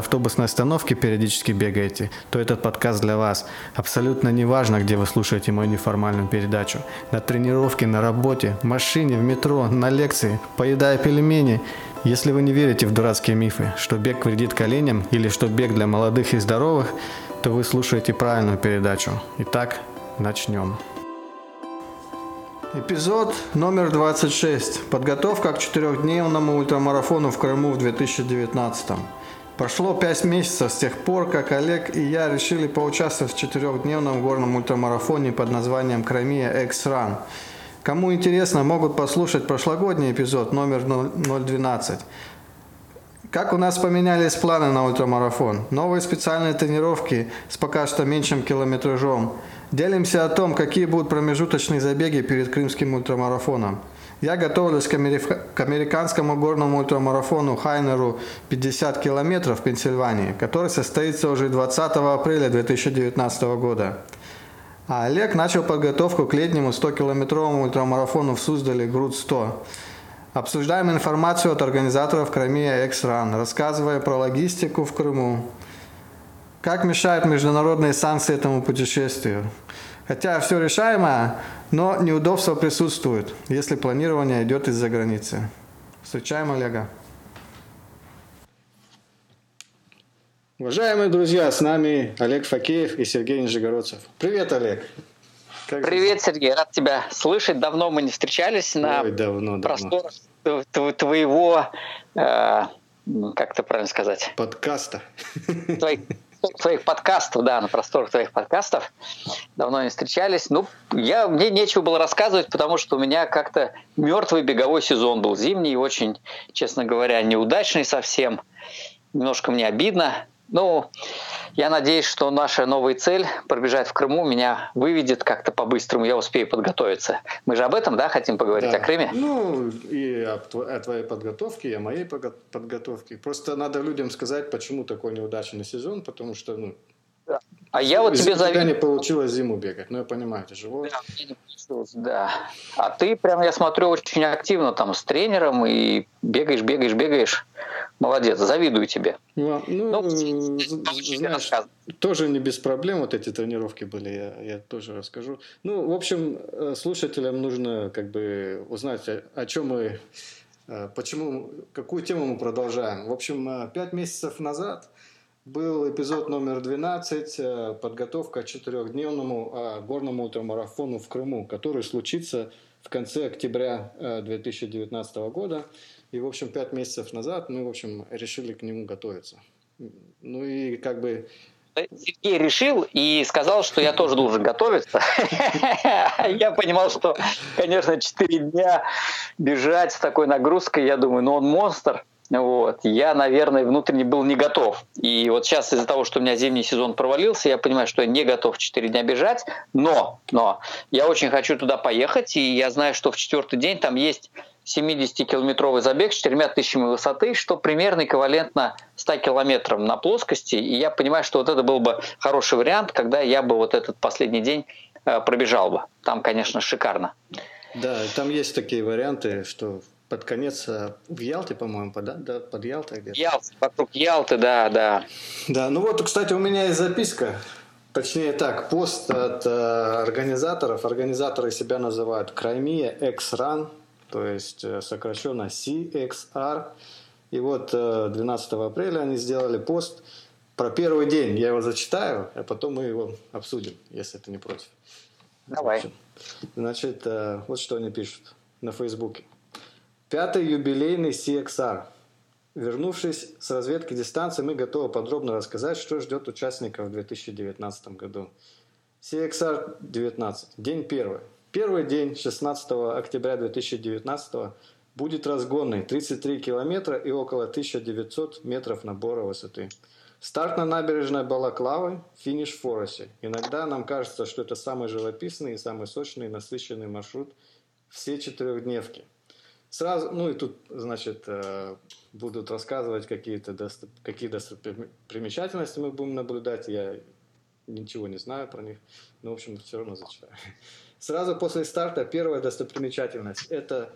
автобусной остановки периодически бегаете, то этот подкаст для вас. Абсолютно не важно, где вы слушаете мою неформальную передачу. На тренировке, на работе, в машине, в метро, на лекции, поедая пельмени. Если вы не верите в дурацкие мифы, что бег вредит коленям или что бег для молодых и здоровых, то вы слушаете правильную передачу. Итак, начнем. Эпизод номер 26. Подготовка к 4-дневному ультрамарафону в Крыму в 2019. Прошло 5 месяцев с тех пор, как Олег и я решили поучаствовать в 4-дневном горном ультрамарафоне под названием CrimeaXRun. Кому интересно, могут послушать прошлогодний эпизод номер 012. Как у нас поменялись планы на ультрамарафон? Новые специальные тренировки с пока что меньшим километражом. Делимся о том, какие будут промежуточные забеги перед крымским ультрамарафоном. Я готовлюсь к американскому горному ультрамарафону Хайнеру 50 км в Пенсильвании, который состоится уже 20 апреля 2019 года. А Олег начал подготовку к летнему 100-километровому ультрамарафону в Суздале Гроут-100. Обсуждаем информацию от организаторов CrimeaXRun, рассказывая про логистику в Крыму. Как мешают международные санкции этому путешествию? Хотя все решаемо, но неудобства присутствуют, если планирование идет из-за границы. Встречаем Олега. Уважаемые друзья, с нами Олег Факеев и Сергей Нижегородцев. Привет, Олег. Привет, Сергей. Рад тебя слышать. Давно мы не встречались на просторах твоего, как это правильно сказать? Подкаста. Твоих подкастов, да, на просторах твоих подкастов. Давно не встречались. Ну, мне нечего было рассказывать, потому что у меня как-то мертвый беговой сезон был зимний, очень, честно говоря, неудачный совсем. Немножко мне обидно. Ну, я надеюсь, что наша новая цель пробежать в Крыму меня выведет как-то по-быстрому, я успею подготовиться. Мы же об этом, да, хотим поговорить, да. О Крыме? Ну, и о твоей подготовке, и о моей подготовке. Просто надо людям сказать, почему такой неудачный сезон, потому что, да. А я вот тебе завидую. У тебя не получилось зиму бегать, но я понимаю, тяжело. Да. А ты прям, я смотрю, очень активно там с тренером и бегаешь. Молодец, завидую тебе. Знаешь, тоже не без проблем вот эти тренировки были, я тоже расскажу. Ну, в общем, слушателям нужно как бы узнать, о чем мы, почему, какую тему мы продолжаем. В общем, 5 месяцев назад был эпизод номер 12, подготовка к 4-дневному горному ультрамарафону в Крыму, который случится в конце октября 2019 года. И, в общем, 5 месяцев назад мы, в общем, решили к нему готовиться. Ну и как бы... Сергей решил и сказал, что я тоже должен готовиться. Я понимал, что, конечно, 4 дня бежать с такой нагрузкой, я думаю, он монстр. Вот. Я, наверное, внутренне был не готов. И вот сейчас из-за того, что у меня зимний сезон провалился, я понимаю, что я не готов 4 дня бежать, но я очень хочу туда поехать, и я знаю, что в 4-й день там есть 70-километровый забег с 4000 высоты, что примерно эквивалентно 100 километрам на плоскости, и я понимаю, что вот это был бы хороший вариант, когда я бы вот этот последний день пробежал бы. Там, конечно, шикарно. Да, там есть такие варианты, что... Под конец в Ялте, по-моему, под Ялтой где-то. Вокруг Ялты, да. Да, кстати, у меня есть записка, точнее так, пост от организаторов. Организаторы себя называют CrimeaXRun, то есть сокращенно CXR. И вот 12 апреля они сделали пост про первый день. Я его зачитаю, а потом мы его обсудим, если ты не против. Давай. Значит, вот что они пишут на Фейсбуке. 5-й юбилейный CXR. Вернувшись с разведки дистанции, мы готовы подробно рассказать, что ждет участников в 2019 году. CXR 19. День первый. Первый день 16 октября 2019 Будет разгонный, 33 километра и около 1900 метров набора высоты. Старт на набережной Балаклавы, финиш в Форосе. Иногда нам кажется, что это самый живописный и самый сочный и насыщенный маршрут все четырехдневки. Сразу, ну и тут, значит, будут рассказывать какие достопримечательности мы будем наблюдать. Я ничего не знаю про них, но, в общем, все равно зачитаю. Сразу после старта первая достопримечательность – это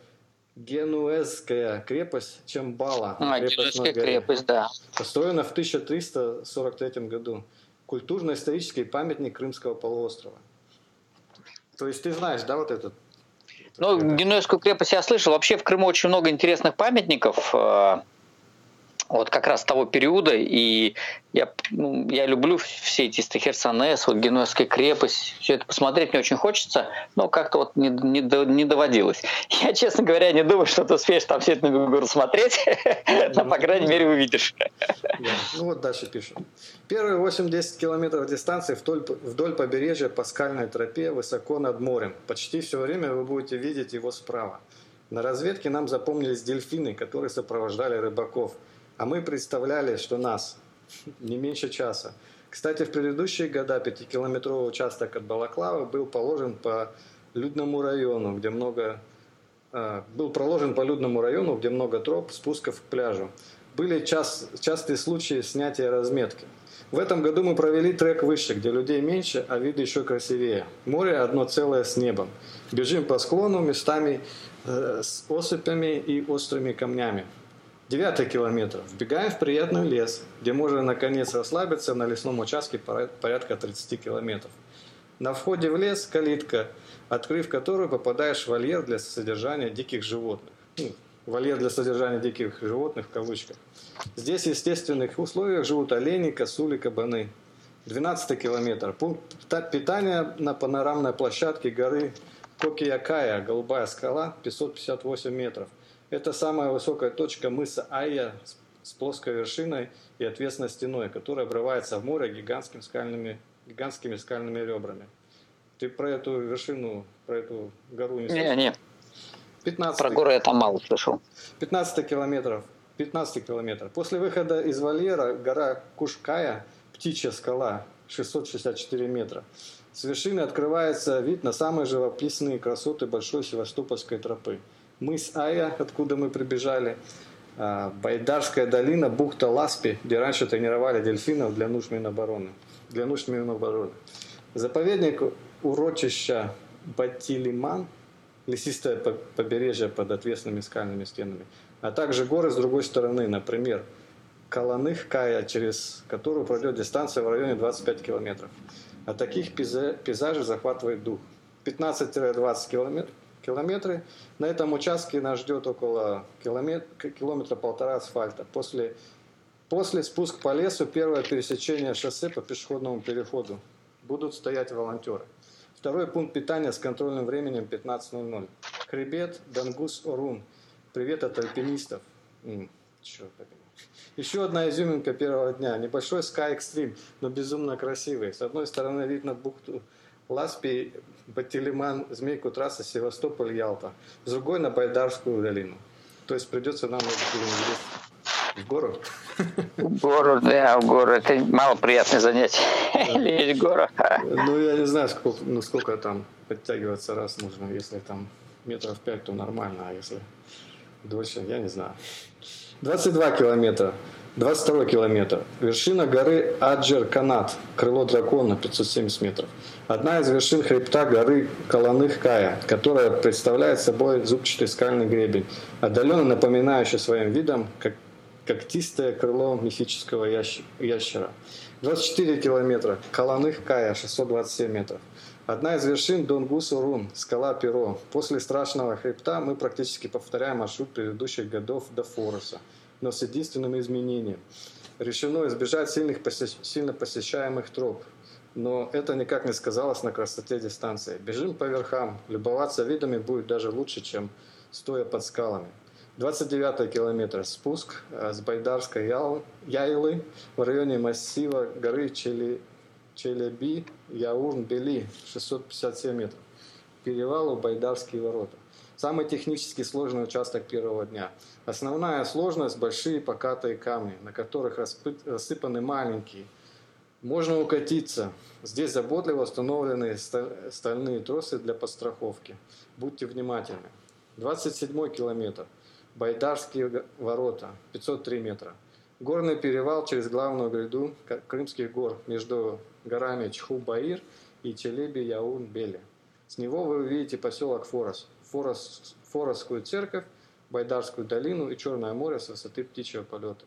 Генуэзская крепость Чембала. Генуэзская крепость, да. Построена в 1343 году. Культурно-исторический памятник Крымского полуострова. То есть ты знаешь, да, вот этот? Ну, Генуэзскую крепость я слышал. Вообще в Крыму очень много интересных памятников вот как раз того периода. И я люблю все эти Стахерсанес, вот Генуэзская крепость. Все это посмотреть мне очень хочется, но как-то вот не доводилось. Я, честно говоря, не думаю, что ты успеешь там все это рассмотреть. Но, по крайней мере, увидишь. Ну вот дальше пишем. Первые 8-10 километров дистанции вдоль побережья по скальной тропе высоко над морем. Почти все время вы будете видеть его справа. На разведке нам запомнились дельфины, которые сопровождали рыбаков. А мы представляли, что нас не меньше часа. Кстати, в предыдущие года 5-километровый участок от Балаклавы был проложен по людному району, где много, троп, спусков к пляжу. Были частые случаи снятия разметки. В этом году мы провели трек выше, где людей меньше, а виды еще красивее. Море одно целое с небом. Бежим по склону, местами с осыпями и острыми камнями. 9 километр. Вбегаем в приятный лес, где можно наконец расслабиться на лесном участке порядка 30 километров. На входе в лес калитка, открыв которую попадаешь в вольер для содержания диких животных. Вольер для содержания диких животных в кавычках. Здесь в естественных условиях живут олени, косули, кабаны. 12 километр. Пункт питания на панорамной площадке горы Коккия-Кая, голубая скала, 558 метров. Это самая высокая точка мыса Айя с плоской вершиной и отвесной стеной, которая обрывается в море гигантскими скальными ребрами. Ты про эту вершину, про эту гору не слышал? Не. 15 про горы я там мало слышал. 15 километров. После выхода из вольера гора Куш-Кая, птичья скала, 664 метра. С вершины открывается вид на самые живописные красоты Большой Севастопольской тропы. Мыс Айя, откуда мы прибежали, Байдарская долина, бухта Ласпи, где раньше тренировали дельфинов для нужд Минобороны. Заповедник урочища Батилиман, лесистое побережье под отвесными скальными стенами, а также горы с другой стороны, например, Каланых-Кая, через которую пройдет дистанция в районе 25 километров. От таких пейзажей захватывает дух. 15-20 километры. На этом участке нас ждет около километра-полтора асфальта. После спуск по лесу, первое пересечение шоссе по пешеходному переходу. Будут стоять волонтеры. Второй пункт питания с контрольным временем 15:00. Хребет Донгуз-Орун. Привет от альпинистов. Еще одна изюминка первого дня. Небольшой скай-экстрим, но безумно красивый. С одной стороны вид на бухту Ласпи, Батилиман, Змейку, трасса Севастополь, Ялта. С другой на Байдарскую долину. То есть придется нам в гору. В гору, да, в гору. Это малоприятное занятие. Лезть в гору. Ну, я не знаю, сколько там подтягиваться раз нужно. Если там 5 метров, то нормально. А если дольше, я не знаю. 22 километра. 22 километр. Вершина горы Аджир Канат, крыло дракона, 570 метров. Одна из вершин хребта горы Каланых-Кая, которая представляет собой зубчатый скальный гребень, отдаленно напоминающий своим видом когтистое крыло мифического ящера. 24 километра. Каланых-Кая, 627 метров. Одна из вершин Донгуз-Орун, скала-перо. После страшного хребта мы практически повторяем маршрут предыдущих годов до Фороса, но с единственным изменением. Решено избежать сильно посещаемых троп, но это никак не сказалось на красоте дистанции. Бежим по верхам, любоваться видами будет даже лучше, чем стоя под скалами. 29 километр. Спуск с Байдарской Яйлы в районе массива горы Челеби-Яурн-Бели, 657 метров. Перевал у Байдарские ворота. Самый технически сложный участок первого дня. Основная сложность – большие покатые камни, на которых рассыпаны маленькие. Можно укатиться. Здесь заботливо установлены стальные тросы для подстраховки. Будьте внимательны. 27-й километр. Байдарские ворота. 503 метра. Горный перевал через главную гряду Крымских гор между горами Чху-Баир и Челеби-Яурн-Бели. С него вы увидите поселок Форос, Форосскую церковь, Байдарскую долину и Черное море с высоты птичьего полета.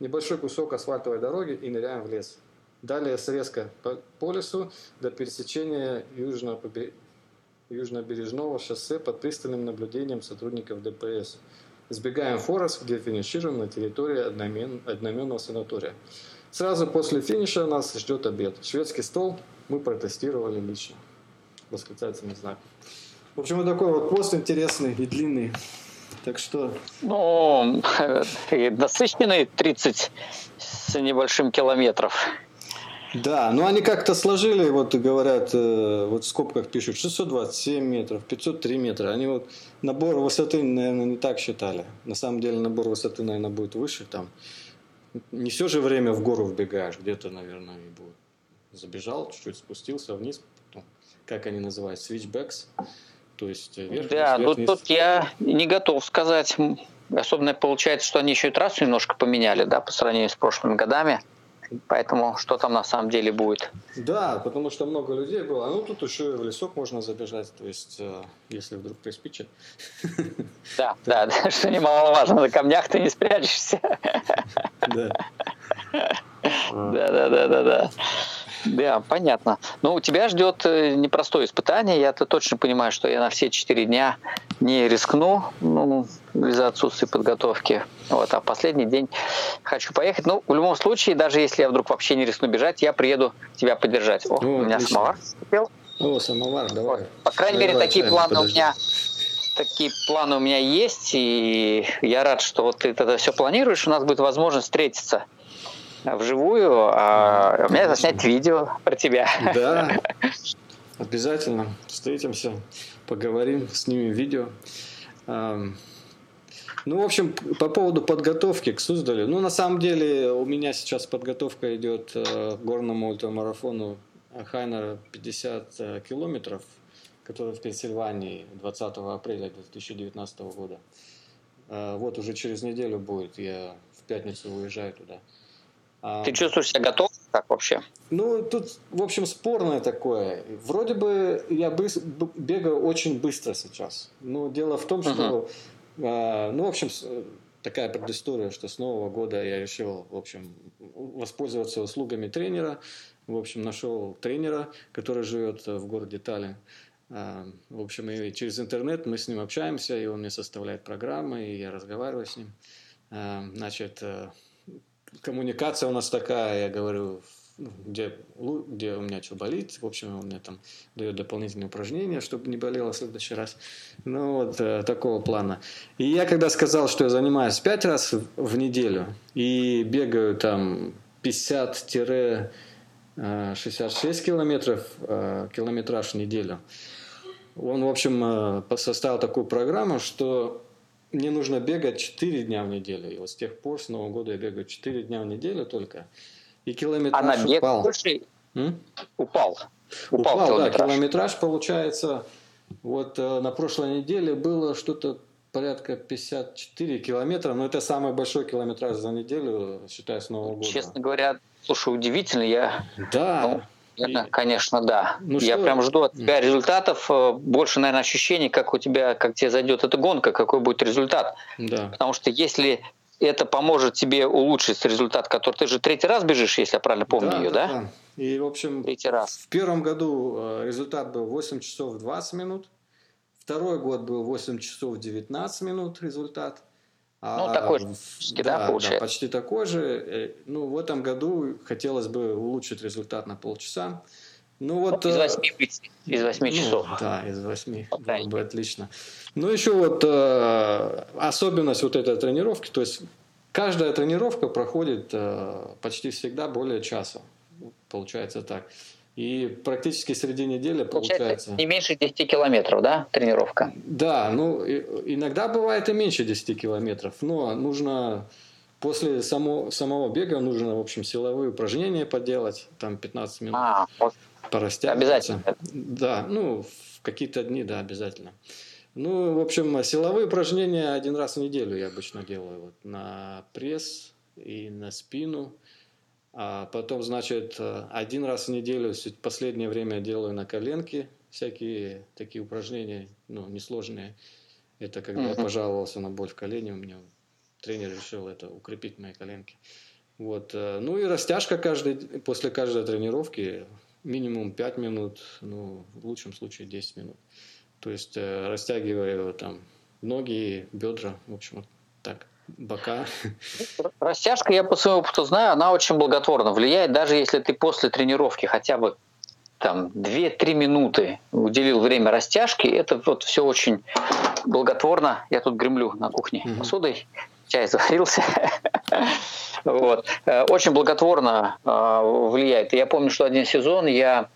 Небольшой кусок асфальтовой дороги и ныряем в лес. Далее срезка по лесу до пересечения южнобережного шоссе под пристальным наблюдением сотрудников ДПС. Сбегаем Форос, где финишируем на территории одноименного санатория. Сразу после финиша нас ждет обед. Шведский стол мы протестировали лично. Восклицательный знак. В общем, вот такой вот пост интересный и длинный. Так что... Ну, насыщенный 30 с небольшим километров. Да, но они как-то сложили, вот говорят, вот в скобках пишут 627 метров, 503 метра. Они вот набор высоты, наверное, не так считали. На самом деле набор высоты, наверное, будет выше. Там не все же время в гору вбегаешь, где-то, наверное, и будет. Забежал, чуть-чуть спустился вниз, потом, как они называют, switchbacks. То есть вверх, да, вниз, вверх, вниз. Тут я не готов сказать. Особенно получается, что они еще и трассу немножко поменяли, да, по сравнению с прошлыми годами. Поэтому что там на самом деле будет? Да, потому что много людей было. Ну, тут еще и в лесок можно забежать, то есть, если вдруг приспичит. Да, да, что немаловажно, на камнях ты не спрячешься. Да. Да, понятно. Ну, тебя ждет непростое испытание. Я-то точно понимаю, что я на все 4 дня не рискну, ну, из-за отсутствия подготовки. Вот, а последний день хочу поехать. Ну, в любом случае, даже если я вдруг вообще не рискну бежать, я приеду тебя поддержать. О, у меня отлично. Самовар купил. О, самовар, давай. Вот. По крайней мере, такие планы подожди. Такие планы у меня есть, и я рад, что вот ты это все планируешь. У нас будет возможность встретиться вживую, а у меня заснять видео про тебя. Да, обязательно встретимся, поговорим, снимем видео. Ну, в общем, по поводу подготовки к Суздалю. Ну, на самом деле, у меня сейчас подготовка идет к горному ультрамарафону Хайнера 50 километров, который в Пенсильвании 20 апреля 2019 года. Вот уже через неделю будет, я в пятницу уезжаю туда. Ты чувствуешь себя готов так вообще? Ну, тут, в общем, спорное такое. Вроде бы я бегаю очень быстро сейчас. Но дело в том, что... Ну, в общем, такая предыстория, что с Нового года я решил, в общем, воспользоваться услугами тренера. В общем, нашел тренера, который живет в городе Тали. В общем, и через интернет мы с ним общаемся, и он мне составляет программы, и я разговариваю с ним. Значит... Коммуникация у нас такая, я говорю, где у меня что болит. В общем, он мне там дает дополнительные упражнения, чтобы не болело в следующий раз. Ну, вот такого плана. И я когда сказал, что я занимаюсь 5 раз в неделю и бегаю там 50-66 километров, километраж в неделю, он, в общем, составил такую программу, что... Мне нужно бегать 4 дня в неделю. И вот с тех пор, с Нового года, я бегаю 4 дня в неделю только. И километраж упал. Больше... Упал, да. Километраж, получается, вот на прошлой неделе было что-то порядка 54 километра. Но это самый большой километраж за неделю, считаю, с Нового года. Честно говоря, слушай, удивительно. Да. Ну, конечно, да. Ну, я прям жду от тебя результатов. Больше, наверное, ощущений, как тебе зайдет эта гонка, какой будет результат. Да. Потому что если это поможет тебе улучшить результат, который ты же 3-й раз бежишь, если я правильно помню, да? И, в общем, 3-й раз. В первом году результат был 8 часов 20 минут. Второй год был 8 часов 19 минут результат. Ну, такой же, да, получается. Да, почти такой же. Ну, в этом году хотелось бы улучшить результат на полчаса. Ну, вот, из 8 часов. Да, из 8. Было бы отлично. Ну, еще вот особенность вот этой тренировки, то есть каждая тренировка проходит почти всегда более часа. Получается так. И практически среди недели получается... не меньше 10 километров, да, тренировка? Да, ну иногда бывает и меньше 10 километров, но нужно после самого бега нужно, в общем, силовые упражнения поделать, там 15 минут вот. Порастягиваться. Обязательно? Да, ну в какие-то дни, да, обязательно. Ну, в общем, силовые упражнения один раз в неделю я обычно делаю, вот, на пресс и на спину. А потом, значит, один раз в неделю, в последнее время делаю на коленке всякие такие упражнения, ну, несложные. Это когда я пожаловался на боль в колене, у меня тренер решил это укрепить мои коленки. Вот. Ну и растяжка после каждой тренировки минимум 5 минут, ну, в лучшем случае 10 минут. То есть растягиваю там ноги, бедра, в общем, вот так. Бока. Растяжка, я по своему опыту знаю, она очень благотворно влияет, даже если ты после тренировки хотя бы там 2-3 минуты уделил время растяжке, это вот все очень благотворно. Я тут гремлю на кухне посудой, чай заварился. Вот. Очень благотворно влияет. Я помню, что один сезон я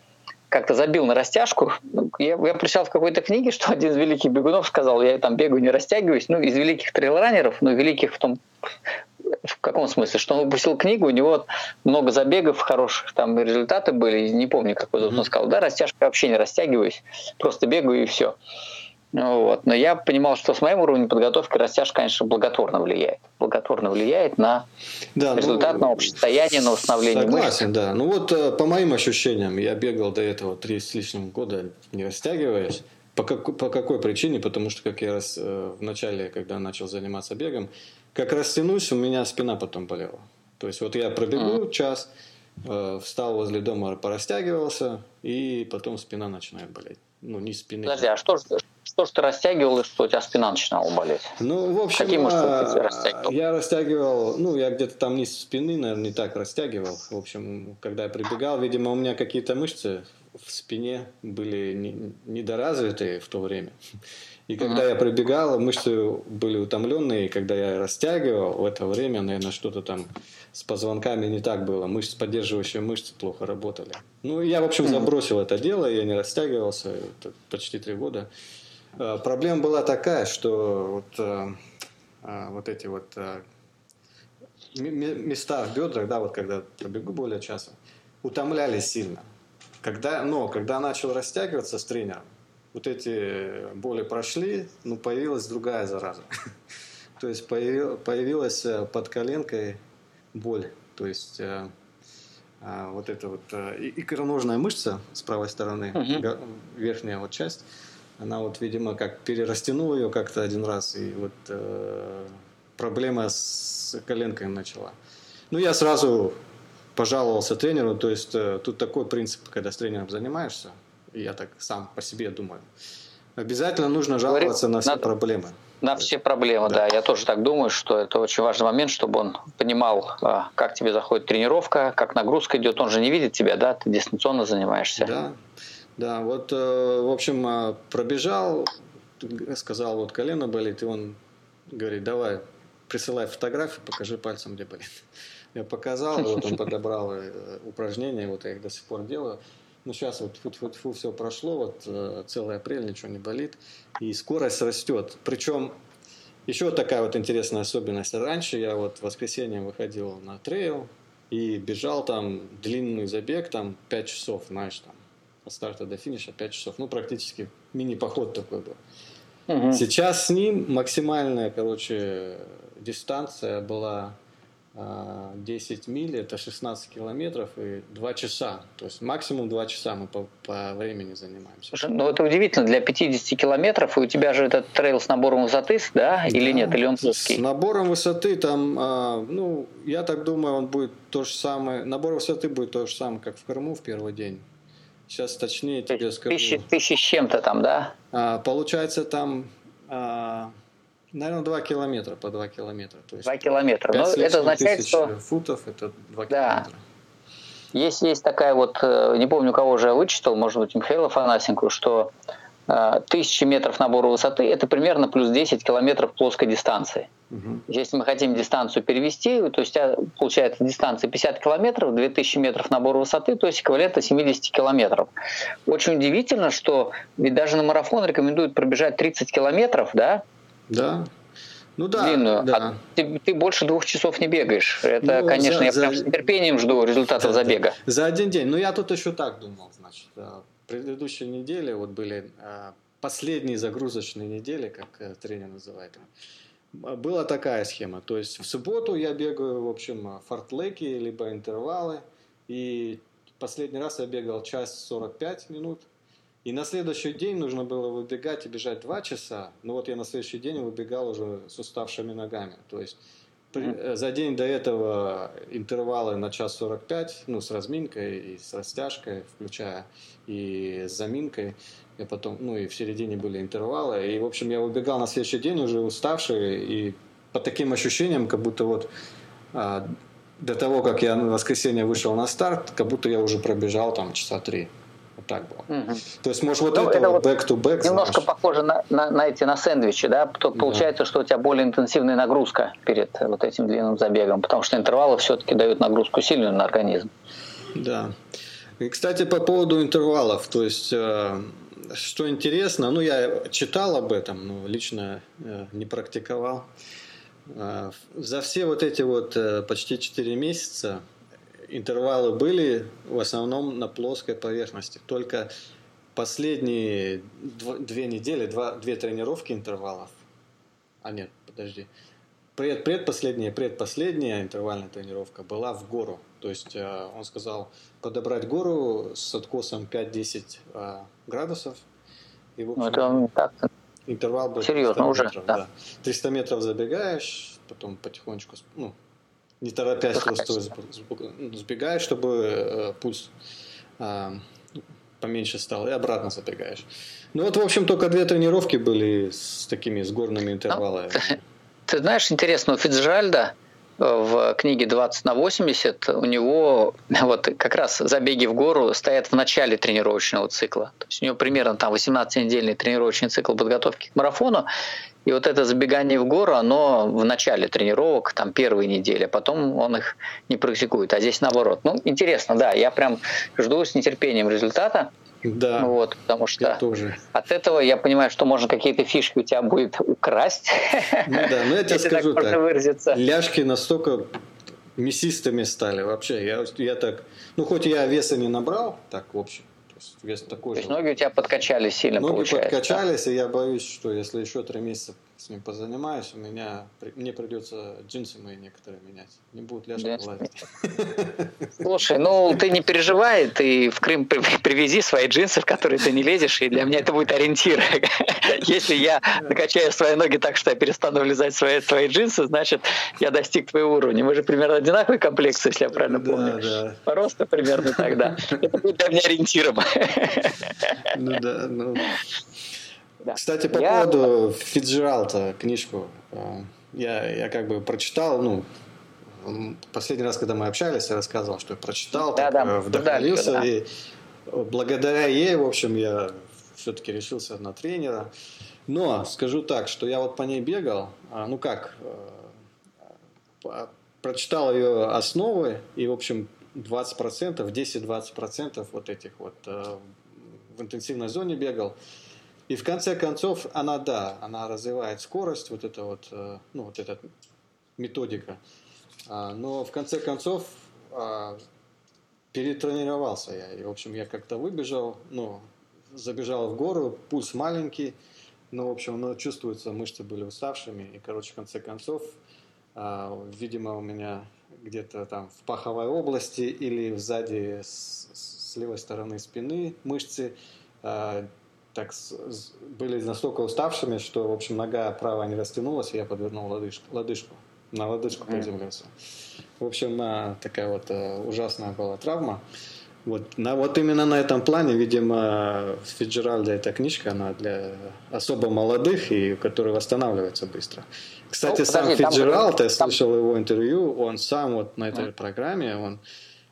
как-то забил на растяжку. Я прочитал в какой-то книге, что один из великих бегунов сказал: я там бегаю, не растягиваюсь. Ну, из великих трейлранеров, но великих в том, в каком смысле, что он выпустил книгу, у него много забегов хороших, там результаты были, не помню, какой он сказал, да, растяжка, вообще не растягиваюсь, просто бегаю и все. Вот. Но я понимал, что с моим уровнем подготовки растяжка, конечно, благотворно влияет. Благотворно влияет на результат, на общее состояние, на восстановление мышц. Согласен, да. Ну вот по моим ощущениям, я бегал до этого 3 с лишним года, не растягиваясь. По какой причине? Потому что, как я в начале, когда начал заниматься бегом, как растянусь, у меня спина потом болела. То есть вот я пробегу час, встал возле дома, порастягивался, и потом спина начинает болеть. Ну, не спины. Подожди, а что ж ты растягивал, и что у тебя спина начинала болеть? Ну, в общем, я растягивал, ну, я где-то там низ спины, наверное, не так растягивал. В общем, когда я прибегал, видимо, у меня какие-то мышцы в спине были недоразвитые в то время. И когда я прибегал, мышцы были утомленные, и когда я растягивал в это время, наверное, что-то там с позвонками не так было, мышцы, поддерживающие мышцы, плохо работали. Ну, я, в общем, забросил это дело, я не растягивался, это почти 3 года. Проблема была такая, что вот эти вот места в бедрах, да, вот когда пробегу более часа, утомлялись сильно. Когда начал растягиваться с тренером, вот эти боли прошли, но появилась другая зараза. То есть появилась под коленкой боль. То есть вот эта вот икроножная мышца с правой стороны, верхняя вот часть, она вот, видимо, как перерастянула ее как-то один раз, и вот проблема с коленкой начала. Ну, я сразу пожаловался тренеру, то есть тут такой принцип, когда с тренером занимаешься, я так сам по себе думаю. Обязательно нужно жаловаться на все проблемы. На все проблемы, да. Я тоже так думаю, что это очень важный момент, чтобы он понимал, как тебе заходит тренировка, как нагрузка идет. Он же не видит тебя, да? Ты дистанционно занимаешься. Да, вот, в общем, пробежал, сказал, вот колено болит, и он говорит: давай, присылай фотографию, покажи пальцем, где болит. Я показал, вот он подобрал упражнения, вот я их до сих пор делаю. Ну, сейчас вот фу-фу-фу, все прошло, вот целый апрель, ничего не болит, и скорость растет. Причем еще такая вот интересная особенность. Раньше я вот в воскресенье выходил на трейл и бежал там длинный забег, там 5 часов, знаешь, там. От старта до финиша 5 часов. Ну, практически мини-поход такой был. Сейчас с ним максимальная, дистанция была 10 миль, это 16 километров и 2 часа. То есть максимум 2 часа мы по времени занимаемся. Слушай, ну это удивительно, для 50 километров, и у тебя же этот трейл с набором высоты, да? Или нет? Или он плоский? С набором высоты там, ну, я так думаю, он будет то же самое. Набор высоты будет то же самое, как в Крыму в первый день. Сейчас точнее тебе скажу. 1000 с чем-то там, да? Получается там, наверное, 2 километра по 2 километра. То есть 2 километра. Но это означает, что... футов это 2 километра. Есть такая вот, не помню, кого же я вычитал, может быть, Михаила Фанасенко, что 1000 метров набора высоты – это примерно плюс 10 километров плоской дистанции. Угу. Если мы хотим дистанцию перевести, то есть получается дистанция 50 километров, 2000 метров набора высоты, то есть эквивалентно 70 километров. Очень удивительно, что ведь даже на марафон рекомендуют пробежать 30 километров, да? Да. Ну да, длинную, да. А ты больше 2 часов не бегаешь. Это, ну, конечно, я прям с нетерпением жду результатов забега. За один день. Ну, я тут еще так думал, значит. В предыдущей неделе вот были последние загрузочные недели, как тренер называет. Была такая схема. То есть в субботу я бегаю, в общем, фортлеки, либо интервалы. И последний раз я бегал 1:45. И на следующий день нужно было выбегать и бежать 2 часа. Но вот я на следующий день выбегал уже с уставшими ногами. То есть за день до этого интервалы на 1:45, ну, с разминкой и с растяжкой, включая и с заминкой. И потом, ну, и в середине были интервалы. И, в общем, я выбегал на следующий день уже уставший. И по таким ощущениям, как будто вот до того, как я в воскресенье вышел на старт, как будто я уже пробежал там 3 часа. Так было. Угу. То есть, может, это back-to-back. Немножко похоже на сэндвичи, да? Получается, что у тебя более интенсивная нагрузка перед вот этим длинным забегом, потому что интервалы все-таки дают нагрузку сильную на организм. Да. И, кстати, по поводу интервалов, то есть, что интересно, ну, я читал об этом, но лично не практиковал. За все вот эти вот почти 4 месяца интервалы были в основном на плоской поверхности. Только последние 2 недели, 2 тренировки интервалов. А нет, подожди. Предпоследняя интервальная тренировка была в гору. То есть он сказал подобрать гору с откосом 5-10 градусов. И, в общем, интервал был серьезно 300 уже, метров. Да. 300 метров забегаешь, потом потихонечку... не торопясь, просто сбегаешь, чтобы пульс поменьше стал, и обратно забегаешь. Ну вот, в общем, только 2 тренировки были с такими с горными интервалами. Ты знаешь, интересно, у Фицджеральда в книге 20/80 у него вот как раз забеги в гору стоят в начале тренировочного цикла. То есть у него примерно там 18-недельный тренировочный цикл подготовки к марафону. И вот это забегание в гору, оно в начале тренировок, там первые недели, а потом он их не практикует, а здесь наоборот. Ну, интересно, да, я прям жду с нетерпением результата. Да, вот, потому что тоже. От этого я понимаю, что можно какие-то фишки у тебя будет украсть. Ну да, но я тебе скажу так, ляжки настолько мясистыми стали вообще. Я так, ну хоть я веса не набрал, так в общем, то есть вес такой же. То есть ноги у тебя подкачались сильно, получается. Ноги подкачались, и я боюсь, что если еще 3 месяца с ним позанимаюсь, мне придется джинсы мои некоторые менять. Не будут ляжки лазить. Слушай, ну ты не переживай, ты в Крым привези свои джинсы, в которые ты не лезешь, и для меня это будет ориентир. Если я накачаю свои ноги так, что я перестану влезать в твои джинсы, значит, я достиг твоего уровня. Мы же примерно одинаковые комплексы, если я правильно помню. Да. По росту примерно тогда. Это будет для меня ориентиром. Ну да, ну... Да. Кстати, по поводу Фицджеральда, книжку, я как бы прочитал, последний раз, когда мы общались, я рассказывал, что я прочитал, вдохновился, и благодаря ей, в общем, я все-таки решился на тренера. Но скажу так, что я вот по ней бегал, прочитал ее основы, и, в общем, 20%, 10-20% вот этих вот в интенсивной зоне бегал. И в конце концов она развивает скорость, вот эта методика. Но в конце концов перетренировался я. И, в общем, я как-то выбежал, забежал в гору, пульс маленький, но чувствуется, мышцы были уставшими. И, короче, в конце концов, видимо, у меня где-то там в паховой области или сзади с левой стороны спины мышцы так были настолько уставшими, что, в общем, нога правая не растянулась, и я подвернул лодыжку. На лодыжку приземлился. В общем, такая вот ужасная была травма. Вот именно на этом плане, видимо, Фицджеральда эта книжка, она для особо молодых, и которые восстанавливаются быстро. Кстати, сам Фицджеральд, я слышал его интервью, он сам вот на этой программе, он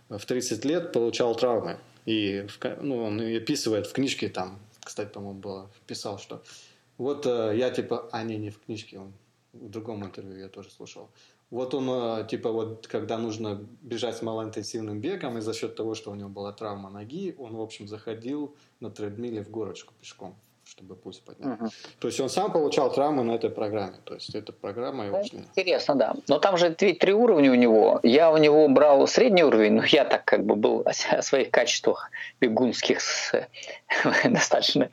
в 30 лет получал травмы. И он описывает в книжке там, кстати, по-моему, было, писал, что вот я типа, а не в книжке, он в другом интервью я тоже слушал. Вот он, типа, вот когда нужно бежать с малоинтенсивным бегом, и за счет того, что у него была травма ноги, он, в общем, заходил на тредмиле в горочку пешком, чтобы пульс поднять. Угу. То есть он сам получал травму на этой программе. То есть эта программа его... Интересно, да. Но там же три уровня у него. Я у него брал средний уровень, но я так как бы был о своих качествах бегунских достаточно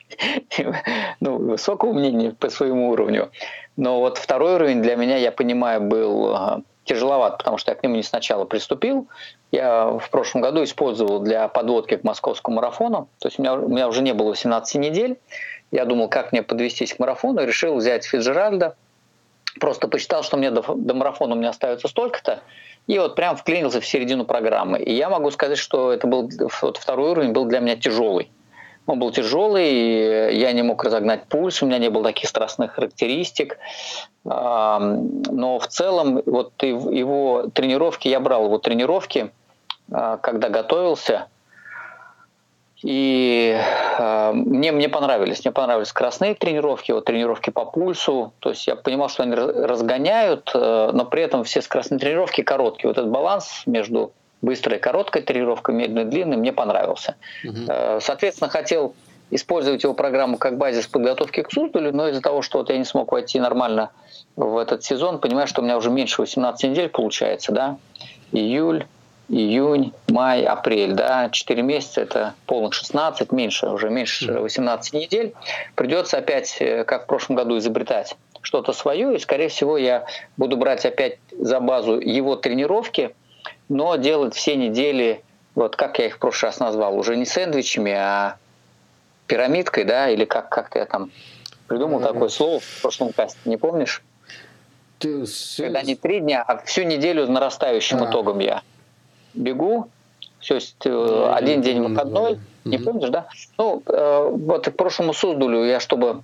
высокого мнения по своему уровню. Но вот второй уровень для меня, я понимаю, был тяжеловат, потому что я к нему не сначала приступил. Я в прошлом году использовал для подводки к московскому марафону. То есть у меня уже не было 18 недель. Я думал, как мне подвестись к марафону, и решил взять Фицджеральда. Просто посчитал, что мне до марафона у меня остается столько-то, и вот прям вклинился в середину программы. И я могу сказать, что это был вот второй уровень был для меня тяжелый. Он был тяжелый, я не мог разогнать пульс, у меня не было таких страстных характеристик. Но в целом вот его тренировки, я брал его тренировки, когда готовился, и мне понравились скоростные тренировки, вот тренировки по пульсу, то есть я понимал, что они разгоняют, но при этом все скоростные тренировки короткие, вот этот баланс между быстрая и короткая тренировка, медленная и длинная, мне понравился. Угу. Соответственно, хотел использовать его программу как базис подготовки к Суздалю, но из-за того, что вот я не смог войти нормально в этот сезон, понимаю, что у меня уже меньше 18 недель получается, да, июль, июнь, май, апрель, да, 4 месяца, это полных 16, уже меньше 18 недель, придется опять, как в прошлом году, изобретать что-то свое, и, скорее всего, я буду брать опять за базу его тренировки, но делать все недели, вот как я их в прошлый раз назвал, уже не сэндвичами, а пирамидкой, да, или как-то я там придумал такое слово в прошлом касте, не помнишь? Когда не 3 дня, а всю неделю нарастающим итогом я бегу, все, один день выходной, не помнишь, да? Ну, вот к прошлому Суздалю я, чтобы...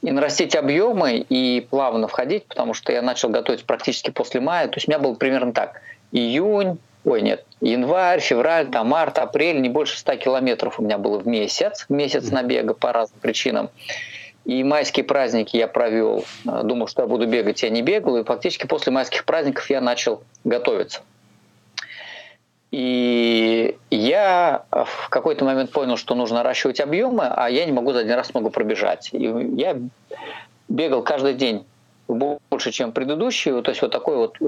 и нарастить объемы, и плавно входить, потому что я начал готовиться практически после мая. То есть у меня было примерно так. Январь, февраль, там, март, апрель, не больше 100 километров у меня было в месяц набега по разным причинам. И майские праздники я провел, думал, что я буду бегать, я не бегал, и фактически после майских праздников я начал готовиться. И я в какой-то момент понял, что нужно наращивать объемы, а я не могу за один раз много пробежать. И я бегал каждый день больше, чем предыдущий. То есть вот такой вот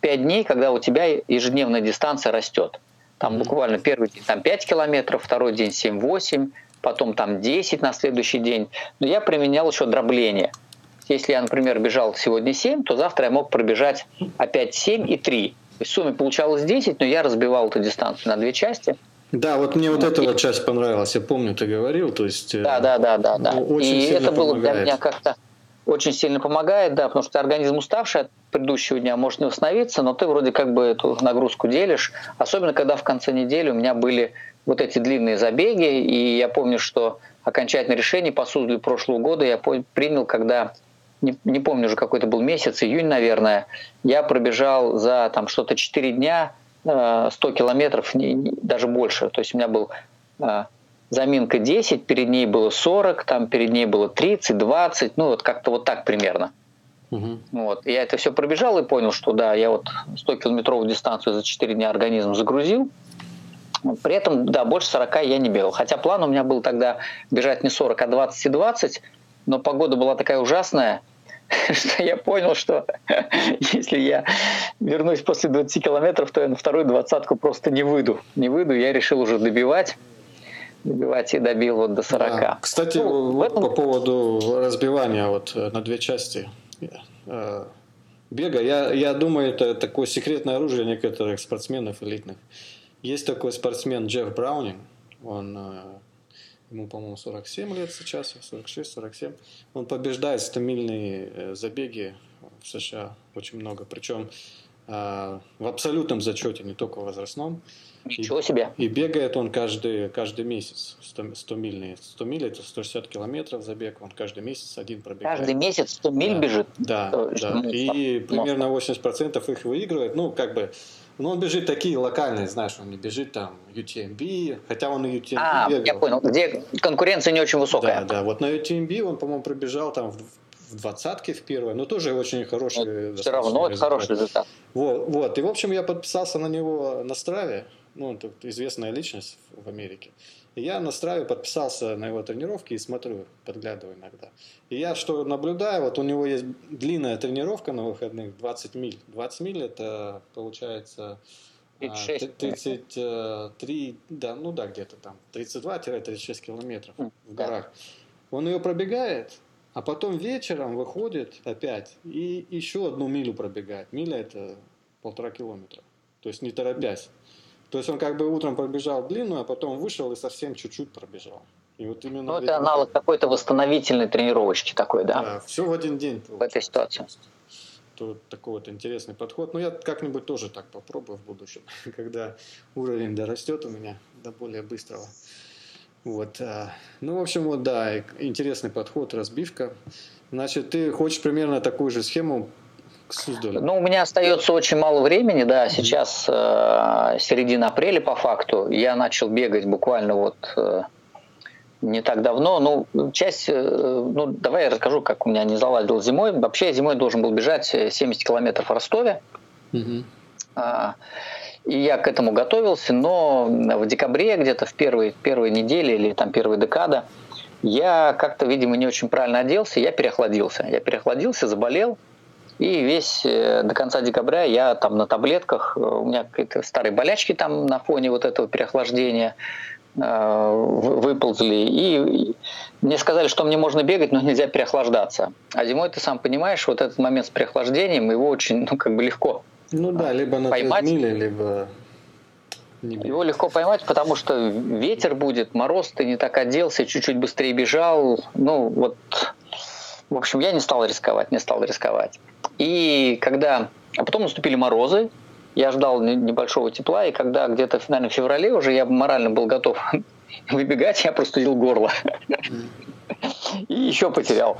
5 дней, когда у тебя ежедневная дистанция растет. Там буквально первый день там 5 километров, второй день 7-8, потом там 10 на следующий день. Но я применял еще дробление. Если я, например, бежал сегодня 7, то завтра я мог пробежать опять 7 и 3. В сумме получалось 10, но я разбивал эту дистанцию на 2 части. Да, вот мне вот эта вот часть понравилась, я помню, ты говорил, то есть... Да. Очень и это было помогает. Для меня как-то очень сильно помогает, да, потому что организм, уставший от предыдущего дня, может не восстановиться, но ты вроде как бы эту нагрузку делишь, особенно когда в конце недели у меня были вот эти длинные забеги, и я помню, что окончательное решение по Суздалю прошлого года я принял, когда... Не помню уже, какой это был месяц, июнь, наверное, я пробежал за там что-то 4 дня 100 километров, даже больше. То есть у меня был заминка 10, перед ней было 40, там перед ней было 30, 20, ну вот как-то вот так примерно. Угу. Вот. Я это все пробежал и понял, что да, я вот 100-километровую дистанцию за 4 дня организм загрузил. При этом, да, больше 40 я не бегал. Хотя план у меня был тогда бежать не 40, а 20 и 20, но погода была такая ужасная, что я понял, что если я вернусь после 20 километров, то я на вторую 20-ку просто не выйду. Я решил уже добивать и добил вот до 40. Да. Кстати, по поводу разбивания вот на 2 части бега, я думаю, это такое секретное оружие некоторых спортсменов элитных. Есть такой спортсмен Джефф Браунинг, он... Ему, по-моему, 47 лет сейчас, 46-47. Он побеждает 100-мильные забеги в США очень много. Причем в абсолютном зачете, не только в возрастном. Ничего себе! И бегает он каждый месяц 100-мильный. 100 миль – это 160 километров забег, он каждый месяц один пробегает. Каждый месяц 100 миль бежит? Да. И примерно 80% их выигрывает. Ну, как бы, ну, он бежит такие локальные, знаешь, он не бежит там UTMB, хотя он и UTMB бегал. Я понял, где конкуренция не очень высокая. Да, вот на UTMB он, по-моему, пробежал там в двадцатке в первой, но тоже очень хороший результат. Все равно это хороший результат. Вот. И, в общем, я подписался на него на Страве. Ну, это известная личность в Америке. И я на Страве подписался на его тренировки и смотрю, подглядываю иногда. И я что наблюдаю, вот у него есть длинная тренировка на выходных, 20 миль. 20 миль это получается 33, да, ну да, где-то там 32-36 километров в горах. Он ее пробегает, а потом вечером выходит опять и еще одну милю пробегает. Миля это 1,5 километра, то есть не торопясь. То есть он как бы утром пробежал длинную, а потом вышел и совсем чуть-чуть пробежал. И вот именно ну, это аналог какой-то восстановительной тренировочки такой, да? Да, все в один день. В этой ситуации. Тут такой вот интересный подход. Ну, я как-нибудь тоже так попробую в будущем, когда уровень дорастет у меня до более быстрого. Вот. Ну, в общем, вот да, интересный подход, разбивка. Значит, ты хочешь примерно такую же схему к Суздалю? Ну, у меня остается очень мало времени, да, сейчас середина апреля по факту. Я начал бегать буквально вот не так давно. Ну, часть, ну, давай я расскажу, как у меня не заладил зимой. Вообще я зимой должен был бежать 70 километров в Ростове. И я к этому готовился, но в декабре, где-то в первой неделе или там первая декада, я как-то, видимо, не очень правильно оделся, я переохладился. Я переохладился, заболел, и весь до конца декабря я там на таблетках, у меня какие-то старые болячки там на фоне вот этого переохлаждения выползли, и мне сказали, что мне можно бегать, но нельзя переохлаждаться. А зимой, ты сам понимаешь, вот этот момент с переохлаждением, его очень, ну, как бы легко. Ну да, либо на миле, либо... Его легко поймать, потому что ветер будет, мороз, ты не так оделся, чуть-чуть быстрее бежал. Ну вот, в общем, я не стал рисковать. И когда... А потом наступили морозы, я ждал небольшого тепла, и когда где-то, наверное, в феврале уже я морально был готов выбегать, я простудил горло. И еще потерял.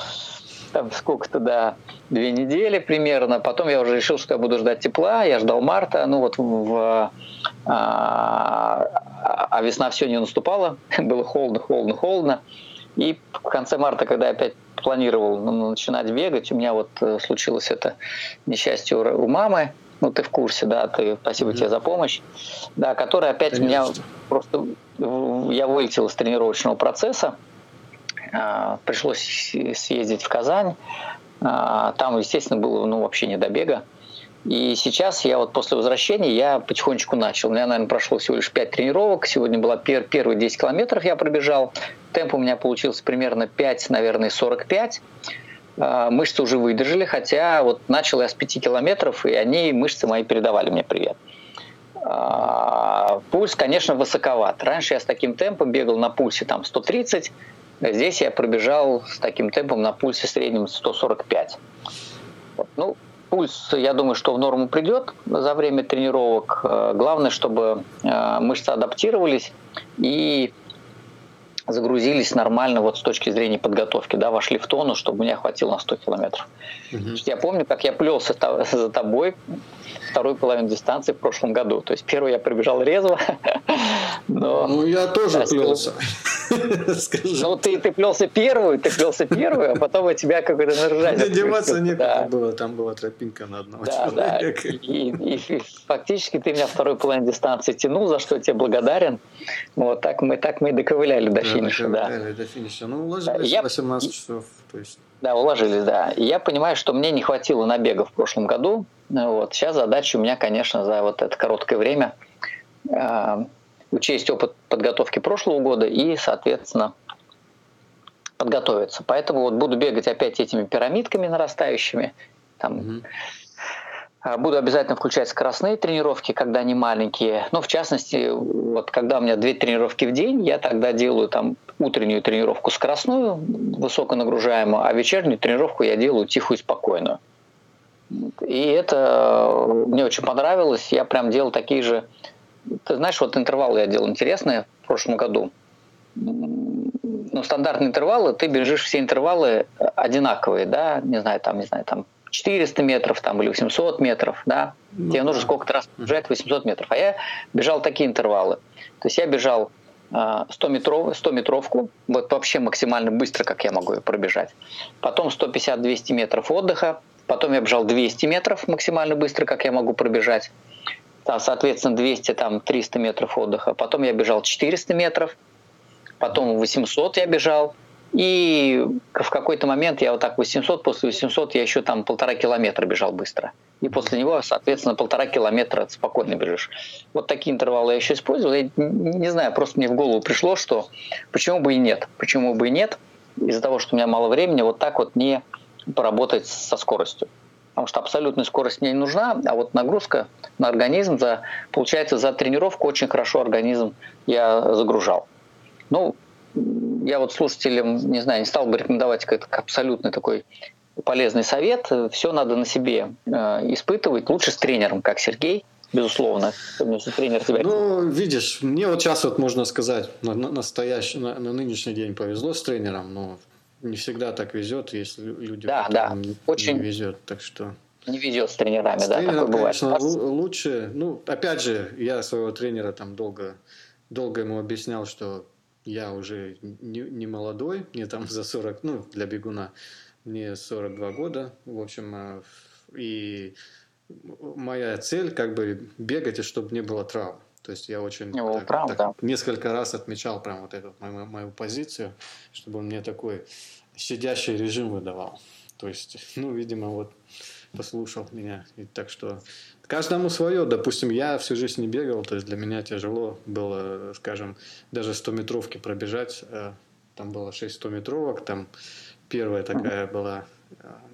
Там сколько-то, да, 2 недели примерно. Потом я уже решил, что я буду ждать тепла. Я ждал марта. Ну вот, а весна все не наступала. Было холодно. И в конце марта, когда я опять планировал начинать бегать, у меня вот случилось это несчастье у мамы. Ну, ты в курсе, да, спасибо тебе за помощь. Да, которая опять я вылетел из тренировочного процесса. Пришлось съездить в Казань. Там, естественно, было вообще не до бега. И сейчас я вот после возвращения я потихонечку начал. У меня, наверное, прошло всего лишь 5 тренировок. Сегодня было первые 10 километров я пробежал. Темп у меня получился примерно 5:45. Мышцы уже выдержали, хотя вот начал я с 5 километров, и они, мышцы мои, передавали мне привет. Пульс, конечно, высоковат. Раньше я с таким темпом бегал на пульсе там 130. Здесь я пробежал с таким темпом на пульсе среднем 145. Ну, пульс, я думаю, что в норму придет за время тренировок. Главное, чтобы мышцы адаптировались и загрузились нормально вот с точки зрения подготовки, да, вошли в тонус, чтобы меня хватило на 100 километров. Я помню, как я плелся за тобой вторую половину дистанции в прошлом году. То есть первую я пробежал резво. Но... Ну, я тоже плелся. Ну, ты плелся первую, а потом у тебя какой-то наружание. Надеваться некуда было, там была тропинка на одного человека. И фактически ты меня вторую половину дистанции тянул, за что я тебе благодарен. Вот так мы и доковыляли до финиша. Ну, уложились 18 часов. То есть. Да, уложились, да. Я понимаю, что мне не хватило набега в прошлом году. Вот. Сейчас задача у меня, конечно, за вот это короткое время учесть опыт подготовки прошлого года и, соответственно, подготовиться. Поэтому вот буду бегать опять этими пирамидками нарастающими. Там. Буду обязательно включать скоростные тренировки, когда они маленькие. Ну, в частности, вот когда у меня 2 тренировки в день, я тогда делаю там утреннюю тренировку скоростную, высоконагружаемую, а вечернюю тренировку я делаю тихую и спокойную. И это мне очень понравилось. Я прям делал такие же... Ты знаешь, вот интервалы я делал интересные в прошлом году. Ну, стандартные интервалы, ты бежишь все интервалы одинаковые, да, не знаю, там 400 метров там, или 800 метров, да. Ну, тебе нужно сколько-то раз бежать 800 метров. А я бежал такие интервалы. То есть я бежал 100-метровку, вот вообще максимально быстро, как я могу ее пробежать. Потом 150-200 метров отдыха. Потом я бежал 200 метров максимально быстро, как я могу пробежать. Там, соответственно, 200-300 метров отдыха. Потом я бежал 400 метров. Потом 800 я бежал. И в какой-то момент я вот так 800, после 800 я еще там 1,5 километра бежал быстро. И после него, соответственно, 1,5 километра спокойно бежишь. Вот такие интервалы я еще использовал. Я не знаю, просто мне в голову пришло, что почему бы и нет. Из-за того, что у меня мало времени, вот так вот не поработать со скоростью. Потому что абсолютная скорость мне не нужна, а вот нагрузка на организм, получается, за тренировку очень хорошо организм я загружал. Ну, я вот слушателям, не знаю, не стал бы рекомендовать какой-то абсолютно такой полезный совет. Все надо на себе испытывать. Лучше с тренером, как Сергей, безусловно. Тренер тебя... Ну, видишь, мне вот сейчас вот можно сказать, на нынешний день повезло с тренером, но... Не всегда так везет, если людям не везет. Так что... Не везет с тренерами, с тренером, да? Конечно, бывает. Лучше. Ну, опять же, я своего тренера там долго ему объяснял, что я уже не молодой, мне там за 40, ну, для бегуна, мне 42 года, в общем, и моя цель как бы бегать, и чтобы не было травм. То есть я очень несколько раз отмечал прям вот эту мою позицию, чтобы он мне такой щадящий режим выдавал. То есть, ну, видимо, вот послушал меня. И так что каждому свое. Допустим, я всю жизнь не бегал, то есть для меня тяжело было, скажем, даже 100-метровки пробежать. Там было 6 100-метровок, там первая такая была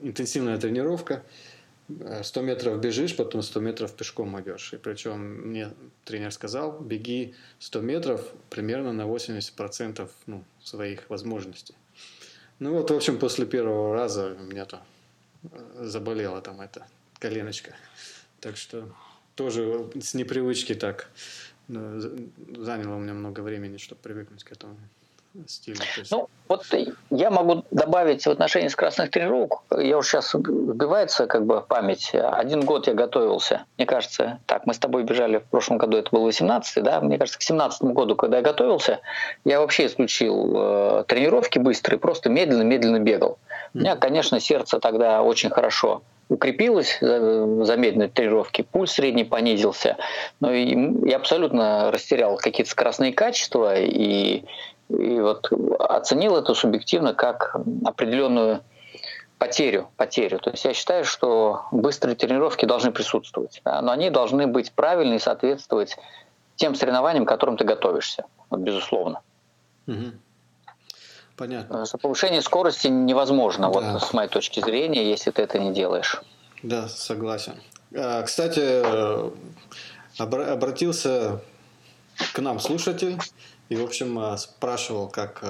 интенсивная тренировка. 100 метров бежишь, потом 100 метров пешком идешь. И причем мне тренер сказал, беги 100 метров примерно на 80% своих возможностей. Ну вот, в общем, после первого раза у меня-то заболела там эта коленочка. Так что тоже с непривычки так заняло у меня много времени, чтобы привыкнуть к этому. Ну, вот я могу добавить в отношении скоростных тренировок, я уже сейчас сбивается как бы память, 1 год я готовился, мне кажется, так, мы с тобой бежали в прошлом году, это был 18-й, да, мне кажется, к 17-му году, когда я готовился, я вообще исключил тренировки быстрые, просто медленно-медленно бегал. У меня, конечно, сердце тогда очень хорошо укрепилось за медленные тренировки, пульс средний понизился, но я абсолютно растерял какие-то скоростные качества и вот оценил это субъективно как определенную потерю. То есть я считаю, что быстрые тренировки должны присутствовать, да, но они должны быть правильны и соответствовать тем соревнованиям, к которым ты готовишься, вот, безусловно. Угу. Понятно. Повышение скорости невозможно, да. Вот, с моей точки зрения, если ты это не делаешь. Да, согласен. Кстати, обратился к нам слушатель, и, в общем, спрашивал, как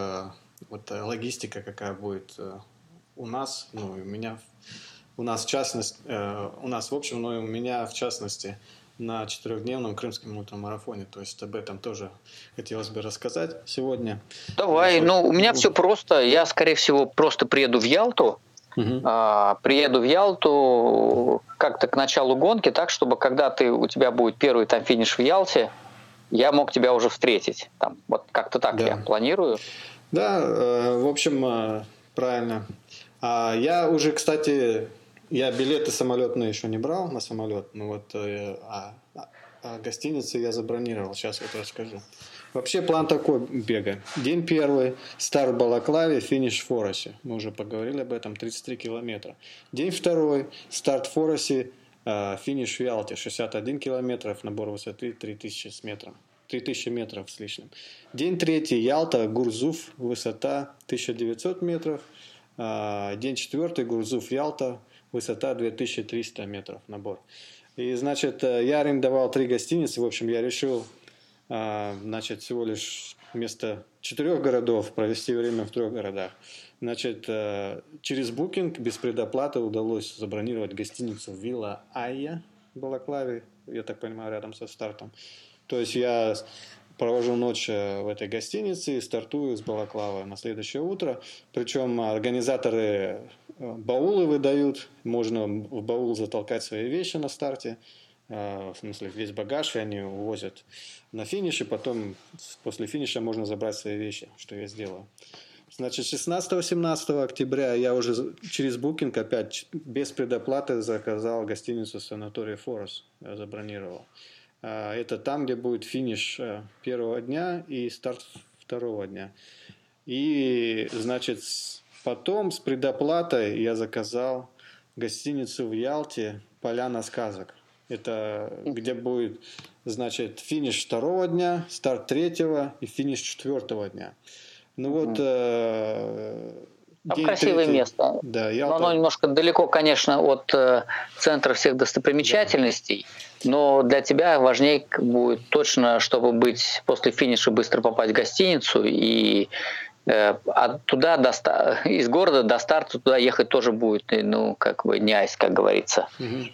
вот логистика какая будет у нас, ну и у меня, у меня в частности на 4-дневном крымском ультрамарафоне. То есть об этом тоже хотелось бы рассказать сегодня. Давай, у меня все просто. Я, скорее всего, просто приеду в Ялту. Приеду в Ялту как-то к началу гонки, так, чтобы когда у тебя будет первый там финиш в Ялте, я мог тебя уже встретить. Там, вот как-то так я планирую. Да, в общем, правильно. Я уже, кстати, билеты самолетные еще не брал на самолет, но вот гостиницы я забронировал. Сейчас вот расскажу. Вообще план такой бега. День первый. Старт в Балаклаве, финиш в Форосе. Мы уже поговорили об этом. 33 километра. День второй. Старт в Форосе. Финиш в Ялте, 61 километров, набор высоты 3000 метров с лишним. День третий, Ялта, Гурзуф, высота 1900 метров. День четвертый, Гурзуф, Ялта, высота 2300 метров, набор. И, значит, я арендовал 3 гостиницы, в общем, я решил, значит, всего лишь вместо 4 городов провести время в 3 городах. Значит, через букинг без предоплаты удалось забронировать гостиницу «Вилла Айя» в Балаклаве, я так понимаю, рядом со стартом. То есть я провожу ночь в этой гостинице и стартую с Балаклавы на следующее утро. Причем организаторы баулы выдают, можно в баул затолкать свои вещи на старте. В смысле, весь багаж, и они увозят на финиш, и потом после финиша можно забрать свои вещи, что я сделал. Значит, 16-17 октября я уже через букинг опять без предоплаты заказал гостиницу в санатории «Форос», забронировал. Это там, где будет финиш первого дня и старт второго дня. И, значит, потом с предоплатой я заказал гостиницу в Ялте «Поляна Сказок». Это где будет, значит, финиш второго дня, старт третьего и финиш четвертого дня. Ну вот... красивое место. Да, но оно немножко далеко, конечно, от центра всех достопримечательностей, да. Но для тебя важнее будет точно, чтобы быть после финиша быстро попасть в гостиницу, и оттуда из города до старта туда ехать тоже будет, ну, как бы не айс, как говорится. Угу.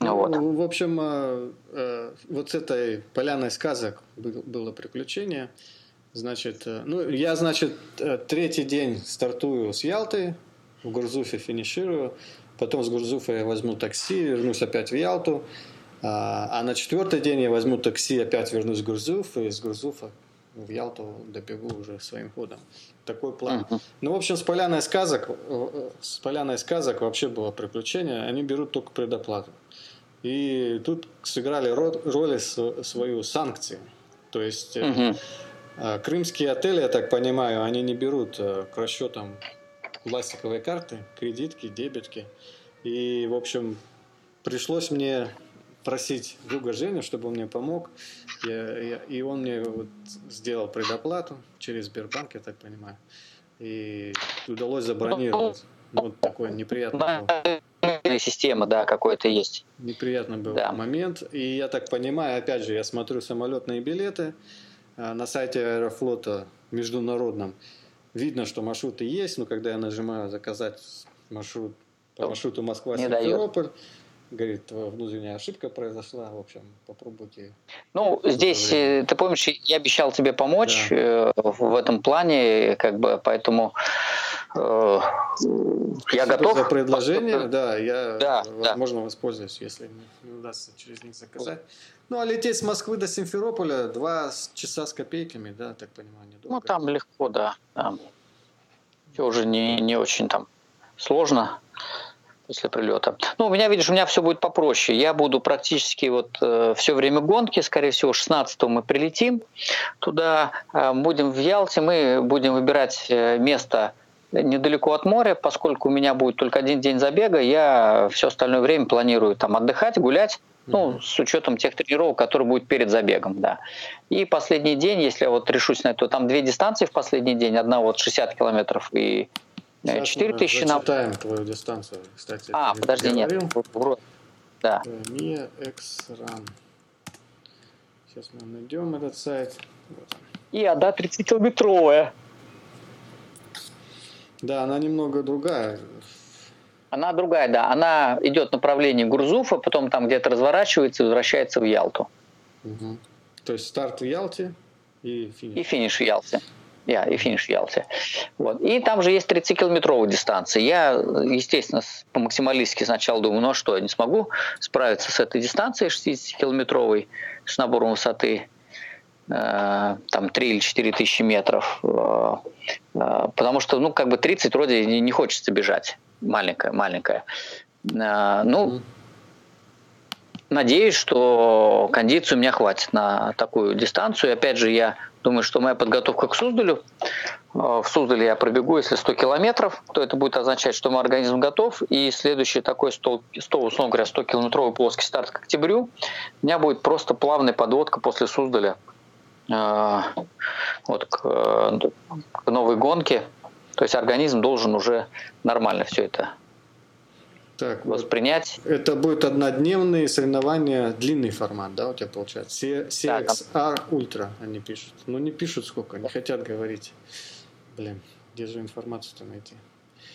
Ну, вот. В общем, вот с этой «Поляной сказок» было приключение. Значит, я, третий день стартую с Ялты, в Гурзуфе финиширую, потом с Гурзуфа я возьму такси, вернусь опять в Ялту, а на четвертый день я возьму такси, опять вернусь в Гурзуф, и с Гурзуфа в Ялту добегу уже своим ходом. Такой план. Uh-huh. Ну, в общем, с «Поляной сказок» вообще было приключение. Они берут только предоплату. И тут сыграли роли свою санкции. То есть крымские отели, я так понимаю, они не берут к расчетам пластиковые карты, кредитки, дебетки. И, в общем, пришлось мне просить друга Женю, чтобы он мне помог. И он мне сделал предоплату через Сбербанк, я так понимаю. И удалось забронировать. Вот такой неприятный был. Система, да, какой-то есть. Неприятный был момент. И я так понимаю, опять же, я смотрю самолетные билеты на сайте Аэрофлота международном. Видно, что маршруты есть, но когда я нажимаю «Заказать маршрут» по маршруту Москва-Симферополь, говорит, твоя внутренняя ошибка произошла, в общем, попробуйте. Ну, здесь, ты помнишь, я обещал тебе помочь в этом плане, как бы, поэтому я готов. За предложение, возможно, воспользуюсь, если не удастся через них заказать. Ну, а лететь с Москвы до Симферополя 2 часа с копейками, да, так понимаю, недолго. Ну, там легко, да. Все уже не очень там сложно. После прилета. Ну, у меня все будет попроще. Я буду практически все время гонки, скорее всего, 16-го мы прилетим туда, будем в Ялте, мы будем выбирать место недалеко от моря, поскольку у меня будет только один день забега, я все остальное время планирую там отдыхать, гулять, ну, с учетом тех тренировок, которые будут перед забегом, да. И последний день, если я решусь на это, то там 2 дистанции в последний день, одна 60 километров и 4000 на... Зачитаем твою дистанцию, кстати. Подожди, нет. Да. CrimeaXRun. Сейчас мы найдем этот сайт. И одна 30-километровая. Да, она немного другая. Она другая, да. Она идет в направлении Гурзуфа, потом там где-то разворачивается и возвращается в Ялту. Угу. То есть старт в Ялте и финиш. И финиш в Ялте. И финиш в Ялте. Вот. И там же есть 30-километровая дистанция. Я, естественно, по-максималистски сначала думаю, я не смогу справиться с этой дистанцией 60-километровой, с набором высоты там 3 или 4 тысячи метров. Потому что, 30 вроде не хочется бежать. Маленькая. Надеюсь, что кондиции у меня хватит на такую дистанцию. И опять же, я думаю, что моя подготовка к Суздалю. В Суздале я пробегу, если 100 километров, то это будет означать, что мой организм готов. И следующий такой 100-километровый плоский старт к октябрю. У меня будет просто плавная подводка после Суздаля к новой гонке. То есть организм должен уже нормально все это воспринять. Вот. Это будет однодневные соревнования, длинный формат, да, у тебя получается? CXR Ultra они пишут. Ну, не пишут сколько, не хотят говорить. где же информацию-то найти?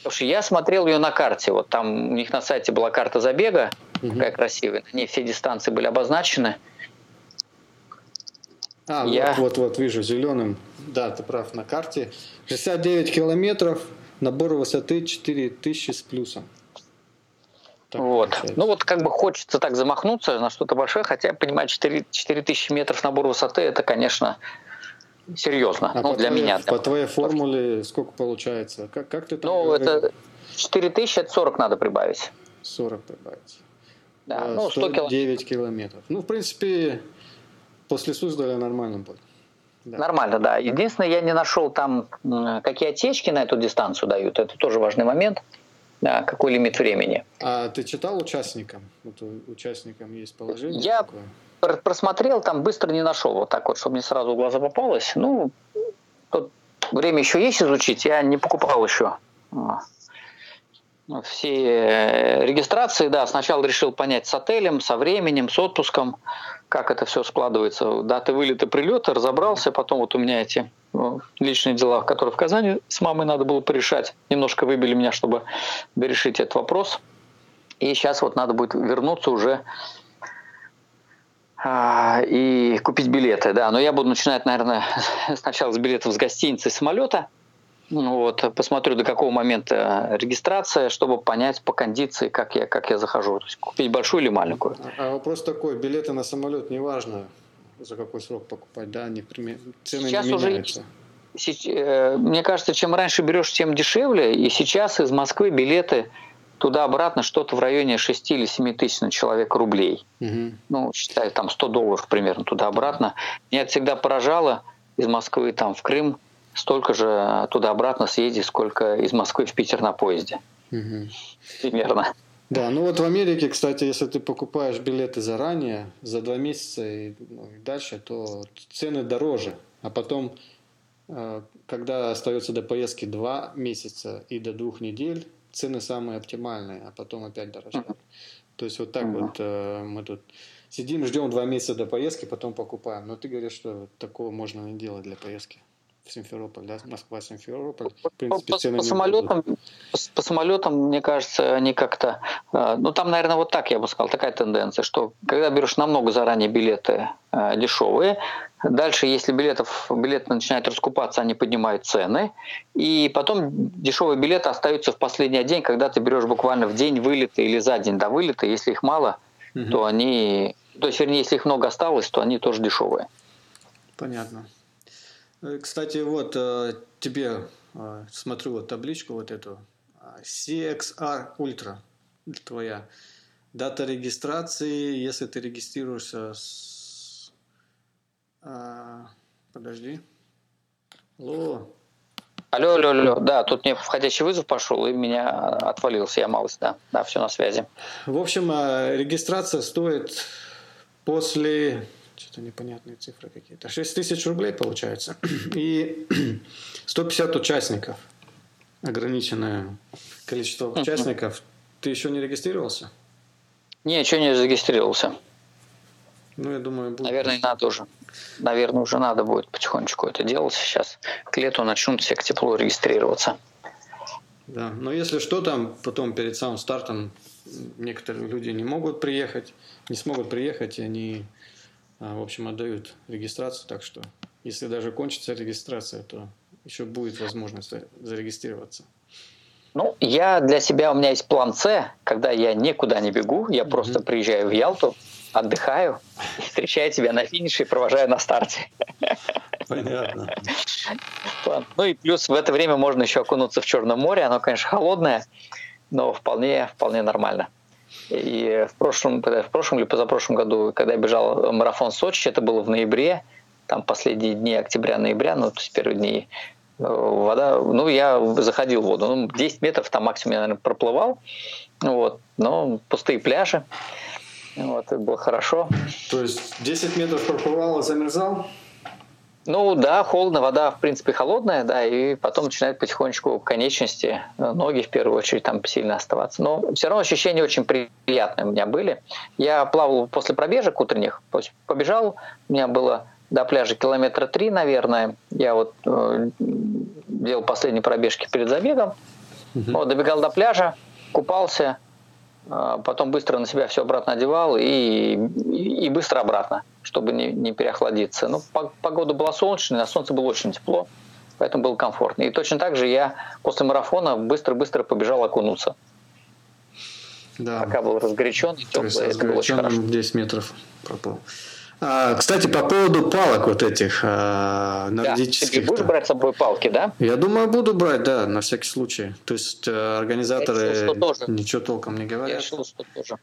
Слушай, я смотрел ее на карте. Вот там у них на сайте была карта забега, такая красивая. На ней все дистанции были обозначены. А, вот, вижу, зеленым. Да, ты прав, на карте. 69 километров, набор высоты 4000 с плюсом. Так вот. Получается. Ну вот как бы хочется так замахнуться на что-то большое, хотя я понимаю, 4000 метров набор высоты, это, конечно, серьезно. А ну, по для твоей, меня. По твоей формуле сколько получается? Как ты там? Ну, это 4000, это 40 надо прибавить. 40 прибавить. Да, ну, 109 километров. Ну, в принципе, после Суздаля нормально будет. Да. Нормально, да. Единственное, я не нашел там, какие отсечки на эту дистанцию дают. Это тоже важный момент. Да, какой лимит времени. А ты читал участникам? Вот участникам есть положение? Я такое просмотрел, там быстро не нашел. Вот так вот, чтобы не сразу в глаза попалось. Ну, тут время еще есть изучить. Я не покупал еще все регистрации. Да, сначала решил понять с отелем, со временем, с отпуском, как это все складывается. Даты вылета, прилета, разобрался. Потом вот у меня эти личные дела, которые в Казани с мамой надо было порешать. Немножко выбили меня, чтобы решить этот вопрос. И сейчас вот надо будет вернуться уже и купить билеты. Да, но я буду начинать, наверное, сначала с билетов с гостиницы, с самолета. Вот, посмотрю, до какого момента регистрация, чтобы понять по кондиции, как я захожу. То есть купить большую или маленькую. А вопрос такой, билеты на самолет неважно, за какой срок покупать, да, не пример... цены сейчас не меняются. Уже, мне кажется, чем раньше берешь, тем дешевле, и сейчас из Москвы билеты туда-обратно что-то в районе 6 или 7 тысяч на человека рублей. Угу. Ну, считай, там $100 примерно туда-обратно. Меня это всегда поражало, из Москвы там в Крым столько же туда-обратно съезди, сколько из Москвы в Питер на поезде. Угу. Примерно. Да, ну вот в Америке, кстати, если ты покупаешь билеты заранее, за 2 месяца и дальше, то цены дороже. А потом, когда остается до поездки 2 месяца и до 2 недель, цены самые оптимальные, а потом опять дороже. То есть вот так вот мы тут сидим, ждем 2 месяца до поездки, потом покупаем. Но ты говоришь, что такого можно не делать для поездки в Симферополь, да? Москва-Симферополь. В принципе, цены по самолетам, мне кажется, они как-то... Ну, там, наверное, вот так я бы сказал, такая тенденция, что когда берешь намного заранее билеты дешевые, дальше, если билеты начинают раскупаться, они поднимают цены, и потом дешевые билеты остаются в последний день, когда ты берешь буквально в день вылета или за день до вылета, если их мало, то они... То есть, вернее, если их много осталось, то они тоже дешевые. Понятно. Кстати, вот тебе, смотрю, вот табличку вот эту, CXR Ultra, твоя, дата регистрации, если ты регистрируешься с... Подожди. Алло. Алло, да, тут мне входящий вызов пошел, и меня отвалился, я малость, да, все на связи. В общем, регистрация стоит после... Что-то непонятные цифры какие-то. 6000 рублей получается. И 150 участников. Ограниченное количество участников. Ты еще не регистрировался? Не, еще не зарегистрировался. Ну, я думаю, будет. Наверное, надо уже. Наверное, уже надо будет потихонечку это делать. Сейчас к лету начнут все к теплу регистрироваться. Да, но если что, там потом перед самым стартом некоторые люди не смогут приехать, и они... В общем, отдают регистрацию, так что если даже кончится регистрация, то еще будет возможность зарегистрироваться. Ну, у меня есть план С, когда я никуда не бегу, я просто приезжаю в Ялту, отдыхаю, встречаю тебя на финише и провожаю на старте. Понятно. Ну и плюс в это время можно еще окунуться в Черном море, оно, конечно, холодное, но вполне нормально. И в прошлом или позапрошлом году, когда я бежал марафон в Сочи, это было в ноябре, там последние дни октября-ноября, ну, то есть первые дни, вода, ну, я заходил в воду, 10 метров там максимум я, наверное, проплывал, вот, но пустые пляжи, вот, это было хорошо. То есть 10 метров проплывал и замерзал? Ну, да, холодно, вода, в принципе, холодная, да, и потом начинают потихонечку конечности, ноги, в первую очередь, там сильно оставаться. Но все равно ощущения очень приятные у меня были. Я плавал после пробежек утренних, побежал, у меня было до пляжа километра 3, наверное. Я вот делал последние пробежки перед забегом. Вот, добегал до пляжа, купался, потом быстро на себя все обратно одевал и быстро обратно, чтобы не переохладиться. Ну, погода была солнечная, а солнце было очень тепло, поэтому было комфортно. И точно так же я после марафона быстро-быстро побежал окунуться. Да. Пока был разгорячен, и тепло, это было очень хорошо. 10 метров проплыл. Кстати, по поводу палок вот этих нордических. Да, ты будешь брать с собой палки, да? Я думаю, буду брать, да, на всякий случай. То есть организаторы ничего толком не говорят. Я решил, что тоже.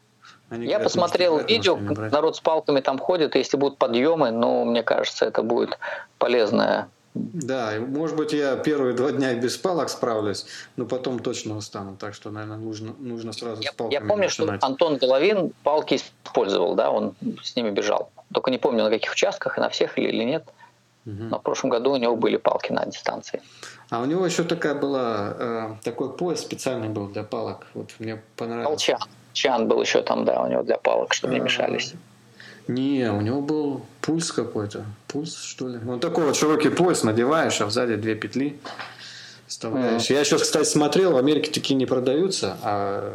Они я говорят, посмотрел видео, народ с палками там ходит, и если будут подъемы, ну, мне кажется, это будет полезное. Да, может быть, я первые 2 дня без палок справлюсь, но потом точно устану, так что, наверное, нужно сразу с палками. Я помню, начинать. Что Антон Головин палки использовал, да, он с ними бежал. Только не помню, на каких участках, и на всех или нет. Но в прошлом году у него были палки на дистанции. А у него еще такая была, такой пояс специальный был для палок. Вот мне понравилось. Чан был еще там, да, у него для палок, чтобы не мешались. Не, у него был пульс какой-то. Пульс, что ли? Вот такой вот широкий пояс надеваешь, а сзади 2 петли вставляешь. Я сейчас, кстати, смотрел, в Америке такие не продаются. А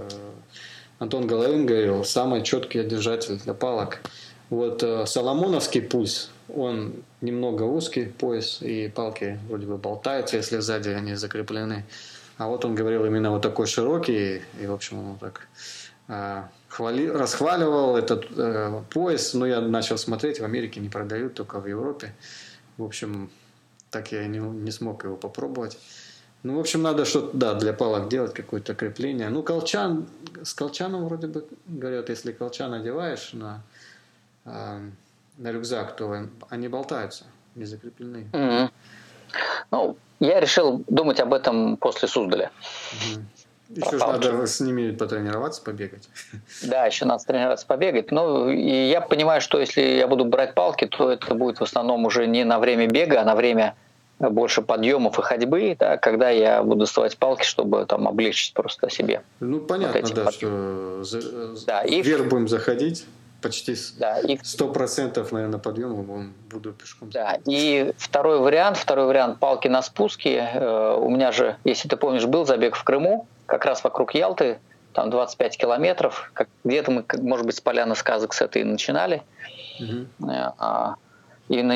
Антон Головин говорил, самый четкий держатель для палок. Вот соломоновский пульс, он немного узкий, пояс, и палки вроде бы болтаются, если сзади они закреплены. А вот он говорил именно вот такой широкий, и в общем он так... расхваливал этот пояс, но я начал смотреть, в Америке не продают, только в Европе. В общем, так я и не смог его попробовать. Ну, в общем, надо что-то, да, для палок делать, какое-то крепление. Ну, колчан, с колчаном вроде бы, говорят, если колчан одеваешь на рюкзак, то они болтаются, не закреплены. Ну, я решил думать об этом после Суздаля. Еще надо с ними потренироваться, побегать. Да, еще надо тренироваться, побегать. Ну, и я понимаю, что если я буду брать палки, то это будет в основном уже не на время бега, а на время больше подъемов и ходьбы, да, когда я буду доставать палки, чтобы там облегчить просто себе. Ну, понятно, вот да, подъемы. Что да, вверх будем заходить, почти 100%, наверное, подъема буду пешком. Да, и второй вариант палки на спуске. У меня же, если ты помнишь, был забег в Крыму, как раз вокруг Ялты, там 25 километров, где-то мы, может быть, с Поляны Сказок с этой начинали, и на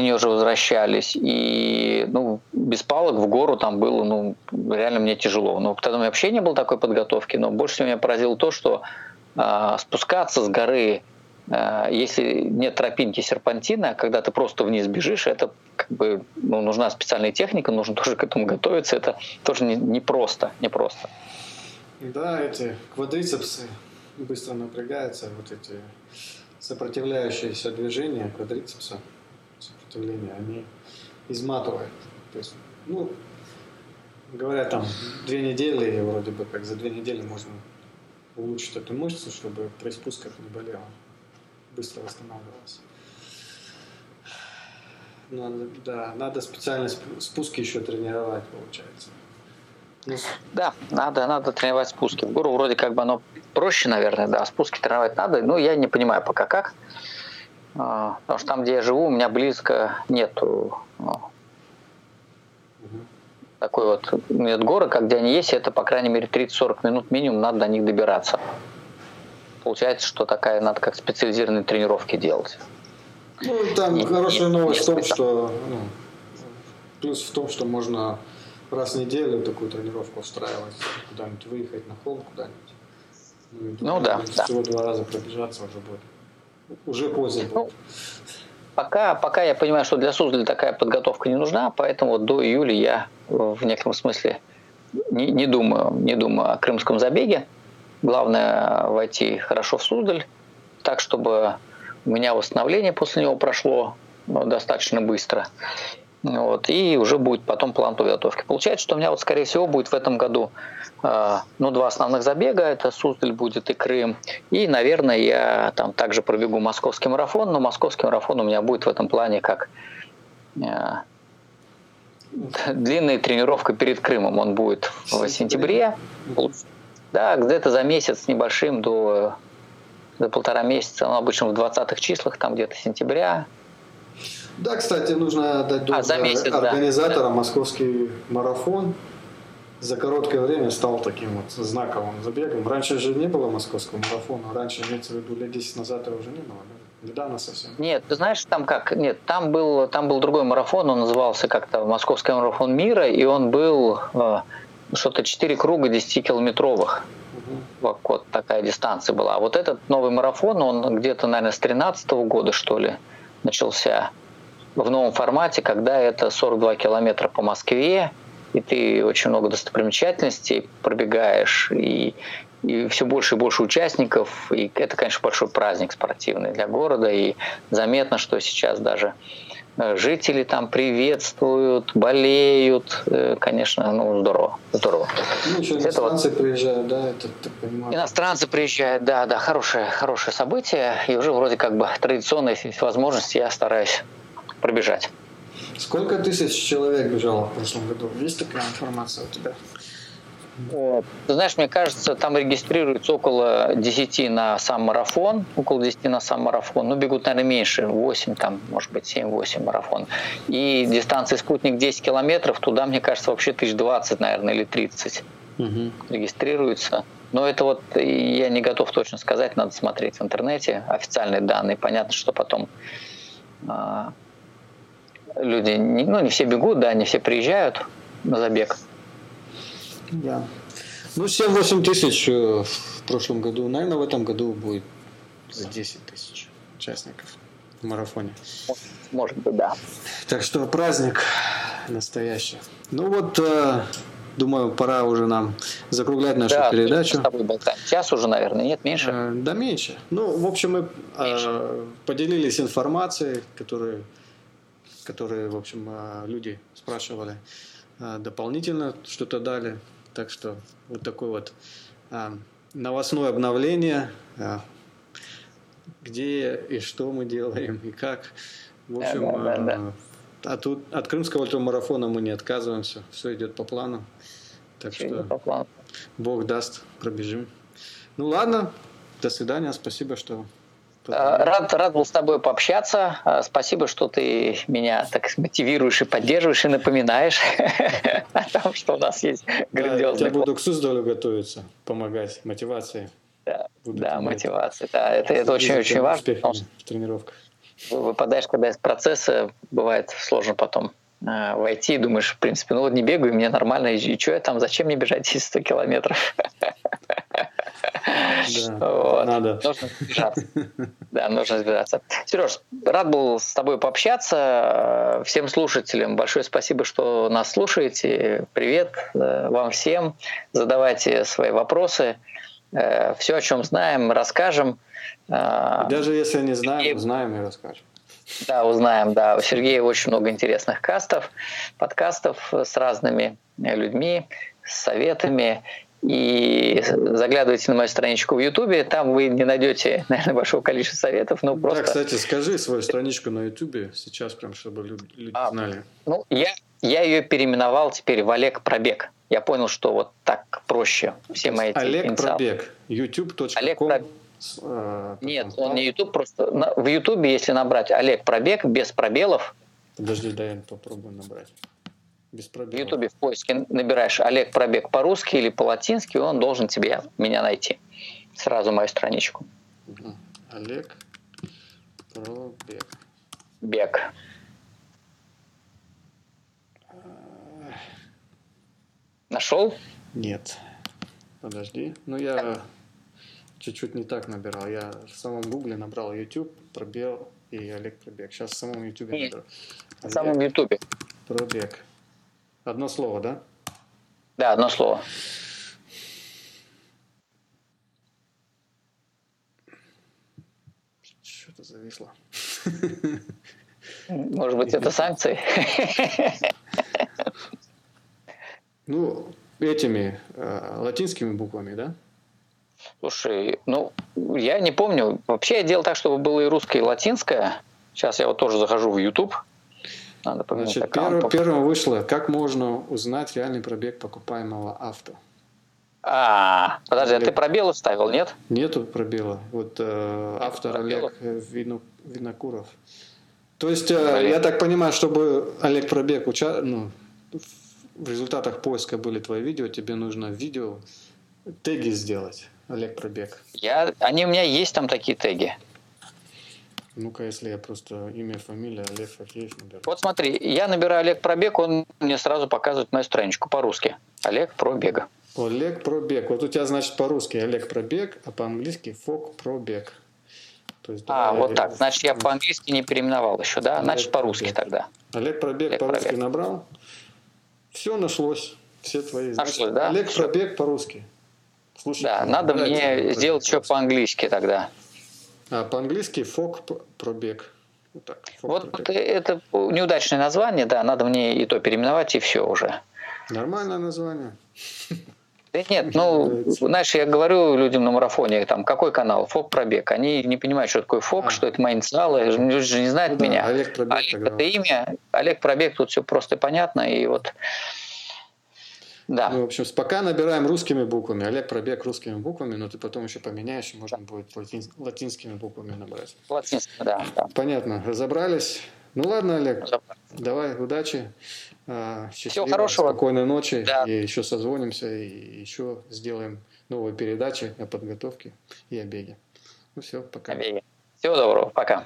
нее же возвращались, и ну, без палок в гору там было, ну, реально мне тяжело. Ну, тогда у меня вообще не было такой подготовки, но больше всего меня поразило то, что спускаться с горы, если нет тропинки серпантина, когда ты просто вниз бежишь, это как бы ну, нужна специальная техника, нужно тоже к этому готовиться, это тоже непросто. Да, эти квадрицепсы быстро напрягаются, вот эти сопротивляющиеся движения квадрицепса, сопротивления, они изматывают. То есть, ну, говорят, там 2 недели, вроде бы как за 2 недели можно улучшить эту мышцу, чтобы при спусках не болело, быстро восстанавливалось. Но, да, надо специально спуски еще тренировать, получается. Да, надо тренировать спуски. В гору вроде как бы оно проще, наверное, да, спуски тренировать надо. Ну, я не понимаю пока как. Потому что там, где я живу, у меня близко нету такой вот нет горы, как где они есть, это, по крайней мере, 30-40 минут минимум надо до них добираться. Получается, что такая надо как специализированные тренировки делать. Ну, там и, хорошая новость в том, что плюс в том, что можно раз в неделю такую тренировку устраивать, куда-нибудь выехать на холм, куда-нибудь. Ну да. Всего 2 раза пробежаться уже будет. Уже поздно будет. Ну, пока я понимаю, что для Суздаля такая подготовка не нужна, поэтому вот до июля я в некотором смысле не думаю о крымском забеге. Главное войти хорошо в Суздаль, так, чтобы у меня восстановление после него прошло достаточно быстро. Вот, и уже будет потом план подготовки. Получается, что у меня, вот, скорее всего, будет в этом году 2 основных забега. Это Суздаль будет и Крым. И, наверное, я там также пробегу Московский марафон. Но Московский марафон у меня будет в этом плане как длинная тренировка перед Крымом. Он будет в сентябре. Да, где-то за месяц с небольшим до 1,5 месяца, ну, обычно в 20-х числах, там где-то сентября, Да, кстати, нужно отдать должное организаторам. Московский марафон за короткое время стал таким вот знаковым забегом. Раньше же не было московского марафона. Раньше, имеется в виду, лет 10 назад его уже не было. Недавно совсем. Нет, ты знаешь, там как? Нет, там был другой марафон, он назывался как-то Московский марафон мира, и он был что-то 4 круга 10-километровых. Вот такая дистанция была. А вот этот новый марафон, он где-то, наверное, с 2013 года, что ли, начался в новом формате, когда это 42 километра по Москве, и ты очень много достопримечательностей пробегаешь, и все больше и больше участников, и это, конечно, большой праздник спортивный для города, и заметно, что сейчас даже жители там приветствуют, болеют, конечно, ну здорово, здорово. Ну, еще иностранцы приезжают, да, это так понимаю. Иностранцы приезжают, да, хорошее событие, и уже вроде как бы традиционно, если есть возможность, я стараюсь пробежать. Сколько тысяч человек бежало в прошлом году? Есть такая информация у тебя? Ты знаешь, мне кажется, там регистрируется около 10 на сам марафон, но бегут, наверное, меньше, 8, там, может быть, 7-8 марафон. И дистанция спутник 10 километров, туда, мне кажется, вообще 1020, наверное, или 30 регистрируется. Но это вот я не готов точно сказать, надо смотреть в интернете официальные данные. Понятно, что потом люди, не все бегут, да, не все приезжают на забег. Да. 7-8 тысяч в прошлом году. Наверное, в этом году будет за 10 тысяч участников в марафоне. Может быть, да. Так что праздник настоящий. Думаю, пора уже нам закруглять нашу передачу. С тобой болтаем. Час уже, наверное, нет, меньше? Да, меньше. В общем, мы поделились информацией, которые, в общем, люди спрашивали. Дополнительно что-то дали. Так что вот такое вот новостное обновление, где и что мы делаем, и как. В общем, от крымского ультрамарафона мы не отказываемся. Все идет по плану. Так что Бог даст, пробежим. Ладно, до свидания. Спасибо, что... Рад был с тобой пообщаться. Спасибо, что ты меня так мотивируешь и поддерживаешь, и напоминаешь о том, что у нас есть грандиозный... Я буду к Суздалю готовиться, помогать, мотивации. Да, мотивации. Это очень-очень важно. В тренировках. Выпадаешь, когда из процесса, бывает сложно потом войти, и думаешь, в принципе, не бегаю, мне нормально, и что я там, зачем мне бежать 100 километров? Надо. Нужно сбежаться. Сереж, рад был с тобой пообщаться. Всем слушателям большое спасибо, что нас слушаете. Привет вам всем. Задавайте свои вопросы. Все, о чем знаем, расскажем. Даже если не знаем, узнаем и расскажем. Да, узнаем, да. У Сергея очень много интересных подкастов с разными людьми, с советами. И заглядывайте на мою страничку в Ютубе, там вы не найдете, наверное, большого количества советов. Да, кстати, скажи свою страничку на Ютубе сейчас, прям, чтобы люди знали. Я ее переименовал теперь в Олег Пробег. Я понял, что вот так проще. Все мои Олег инициалы. Пробег. YouTube.com. Нет, он не YouTube, просто в Ютубе, если набрать Олег Пробег без пробелов. Подожди, дай я попробую набрать. В Ютубе в поиске набираешь Олег Пробег по-русски или по-латински, он должен тебе меня найти. Сразу мою страничку. Олег Пробег. Бег. Нашел? Нет. Подожди. Я чуть-чуть не так набирал. Я в самом Гугле набрал YouTube, пробел и Олег Пробег. Сейчас в самом Ютубе наберу. В самом Ютубе. Пробег. Одно слово, да? Да, одно слово. Что-то зависло. Может быть, это санкции? Этими латинскими буквами, да? Слушай, я не помню. Вообще я делал так, чтобы было и русское, и латинское. Сейчас я тоже захожу в YouTube. Надо поменять аккаунт. Первым вышло, как можно узнать реальный пробег покупаемого авто. Подожди, Олег. А ты пробелы ставил, нет? Нету пробела. Автор Олег Винокуров. То есть, я так понимаю, чтобы Олег пробег в результатах поиска были твои видео, тебе нужно видео теги сделать. Олег пробег. Они у меня есть там такие теги. Ну-ка, если я просто имя, фамилия, Олег Факеев наберу. Вот смотри, я набираю Олег Пробег, он мне сразу показывает мою страничку по-русски. Олег Пробег. Олег Пробег. Вот у тебя, значит, по-русски Олег Пробег, а по-английски Фок Пробег. То есть, вот так. Значит, я по-английски не переименовал еще, да? Олег, значит, по-русски пробег. Тогда. Олег Пробег Олег по-русски пробег. Набрал. Все нашлось. Все твои нашлось, да? Олег Все. Пробег по-русски. Слушай, да, надо мне сделать еще по-английски тогда. А по-английски фок пробег. Вот, так, фок, вот пробег. Это неудачное название, да, надо мне и то переименовать, и все уже. Нормальное название. Да нет, знаешь, я говорю людям на марафоне, там, какой канал? Фок пробег. Они не понимают, что такое фок, что это мои инициалы, люди же не знают меня. Олег Пробег. Олег, это имя, Олег Пробег, тут все просто понятно, и вот... Да. Ну, в общем, пока набираем русскими буквами. Олег Пробег русскими буквами, но ты потом еще поменяешь, и можно будет латинскими буквами набрать. Латинскими, да. Понятно. Разобрались. Ну ладно, Олег, давай, удачи. Счастливо. Всего хорошего. Спокойной ночи. Да. И еще созвонимся, и еще сделаем новые передачи о подготовке и о беге. Ну все, пока. О беге. Всего доброго, пока.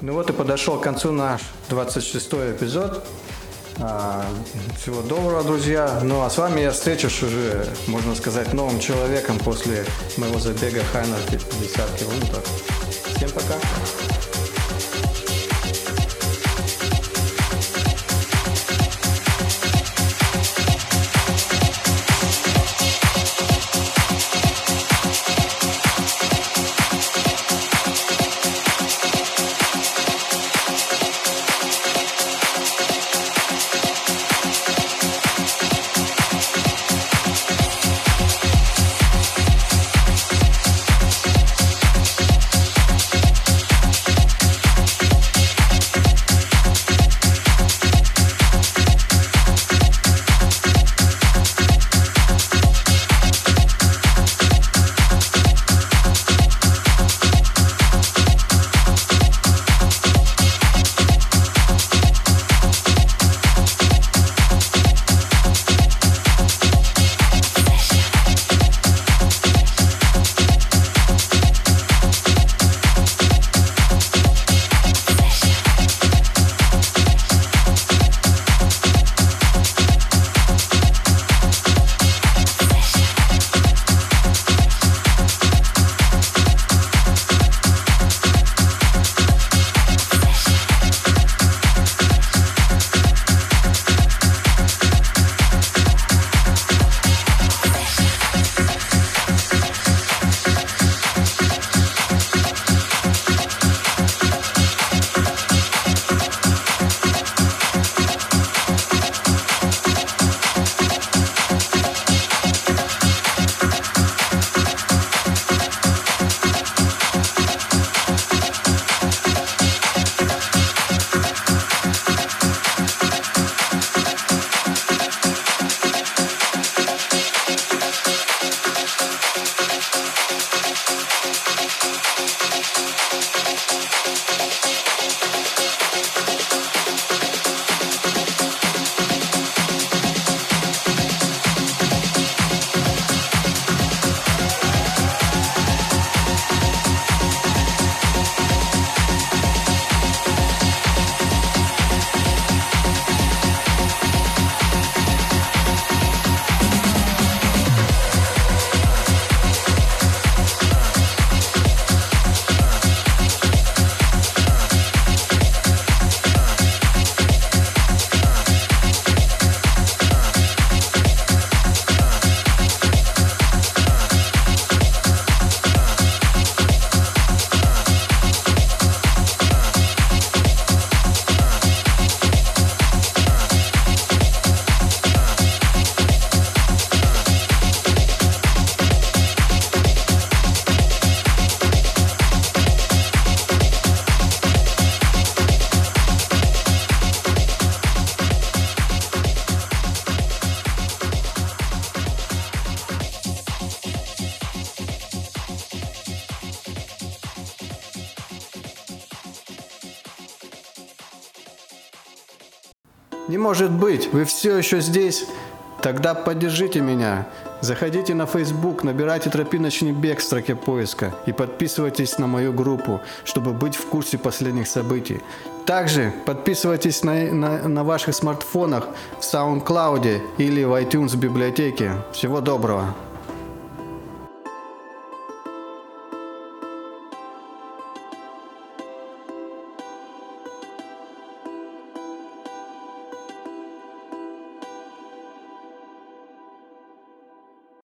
Ну вот и подошел к концу наш 26-й эпизод. Всего доброго, друзья. Ну а с вами я встречусь уже, можно сказать, новым человеком после моего забега Хайнер 50 километров. Всем пока. «Не может быть! Вы все еще здесь? Тогда поддержите меня. Заходите на Facebook, набирайте «Тропиночный бег» в строке поиска и подписывайтесь на мою группу, чтобы быть в курсе последних событий. Также подписывайтесь на ваших смартфонах в SoundCloud или в iTunes библиотеке. Всего доброго!»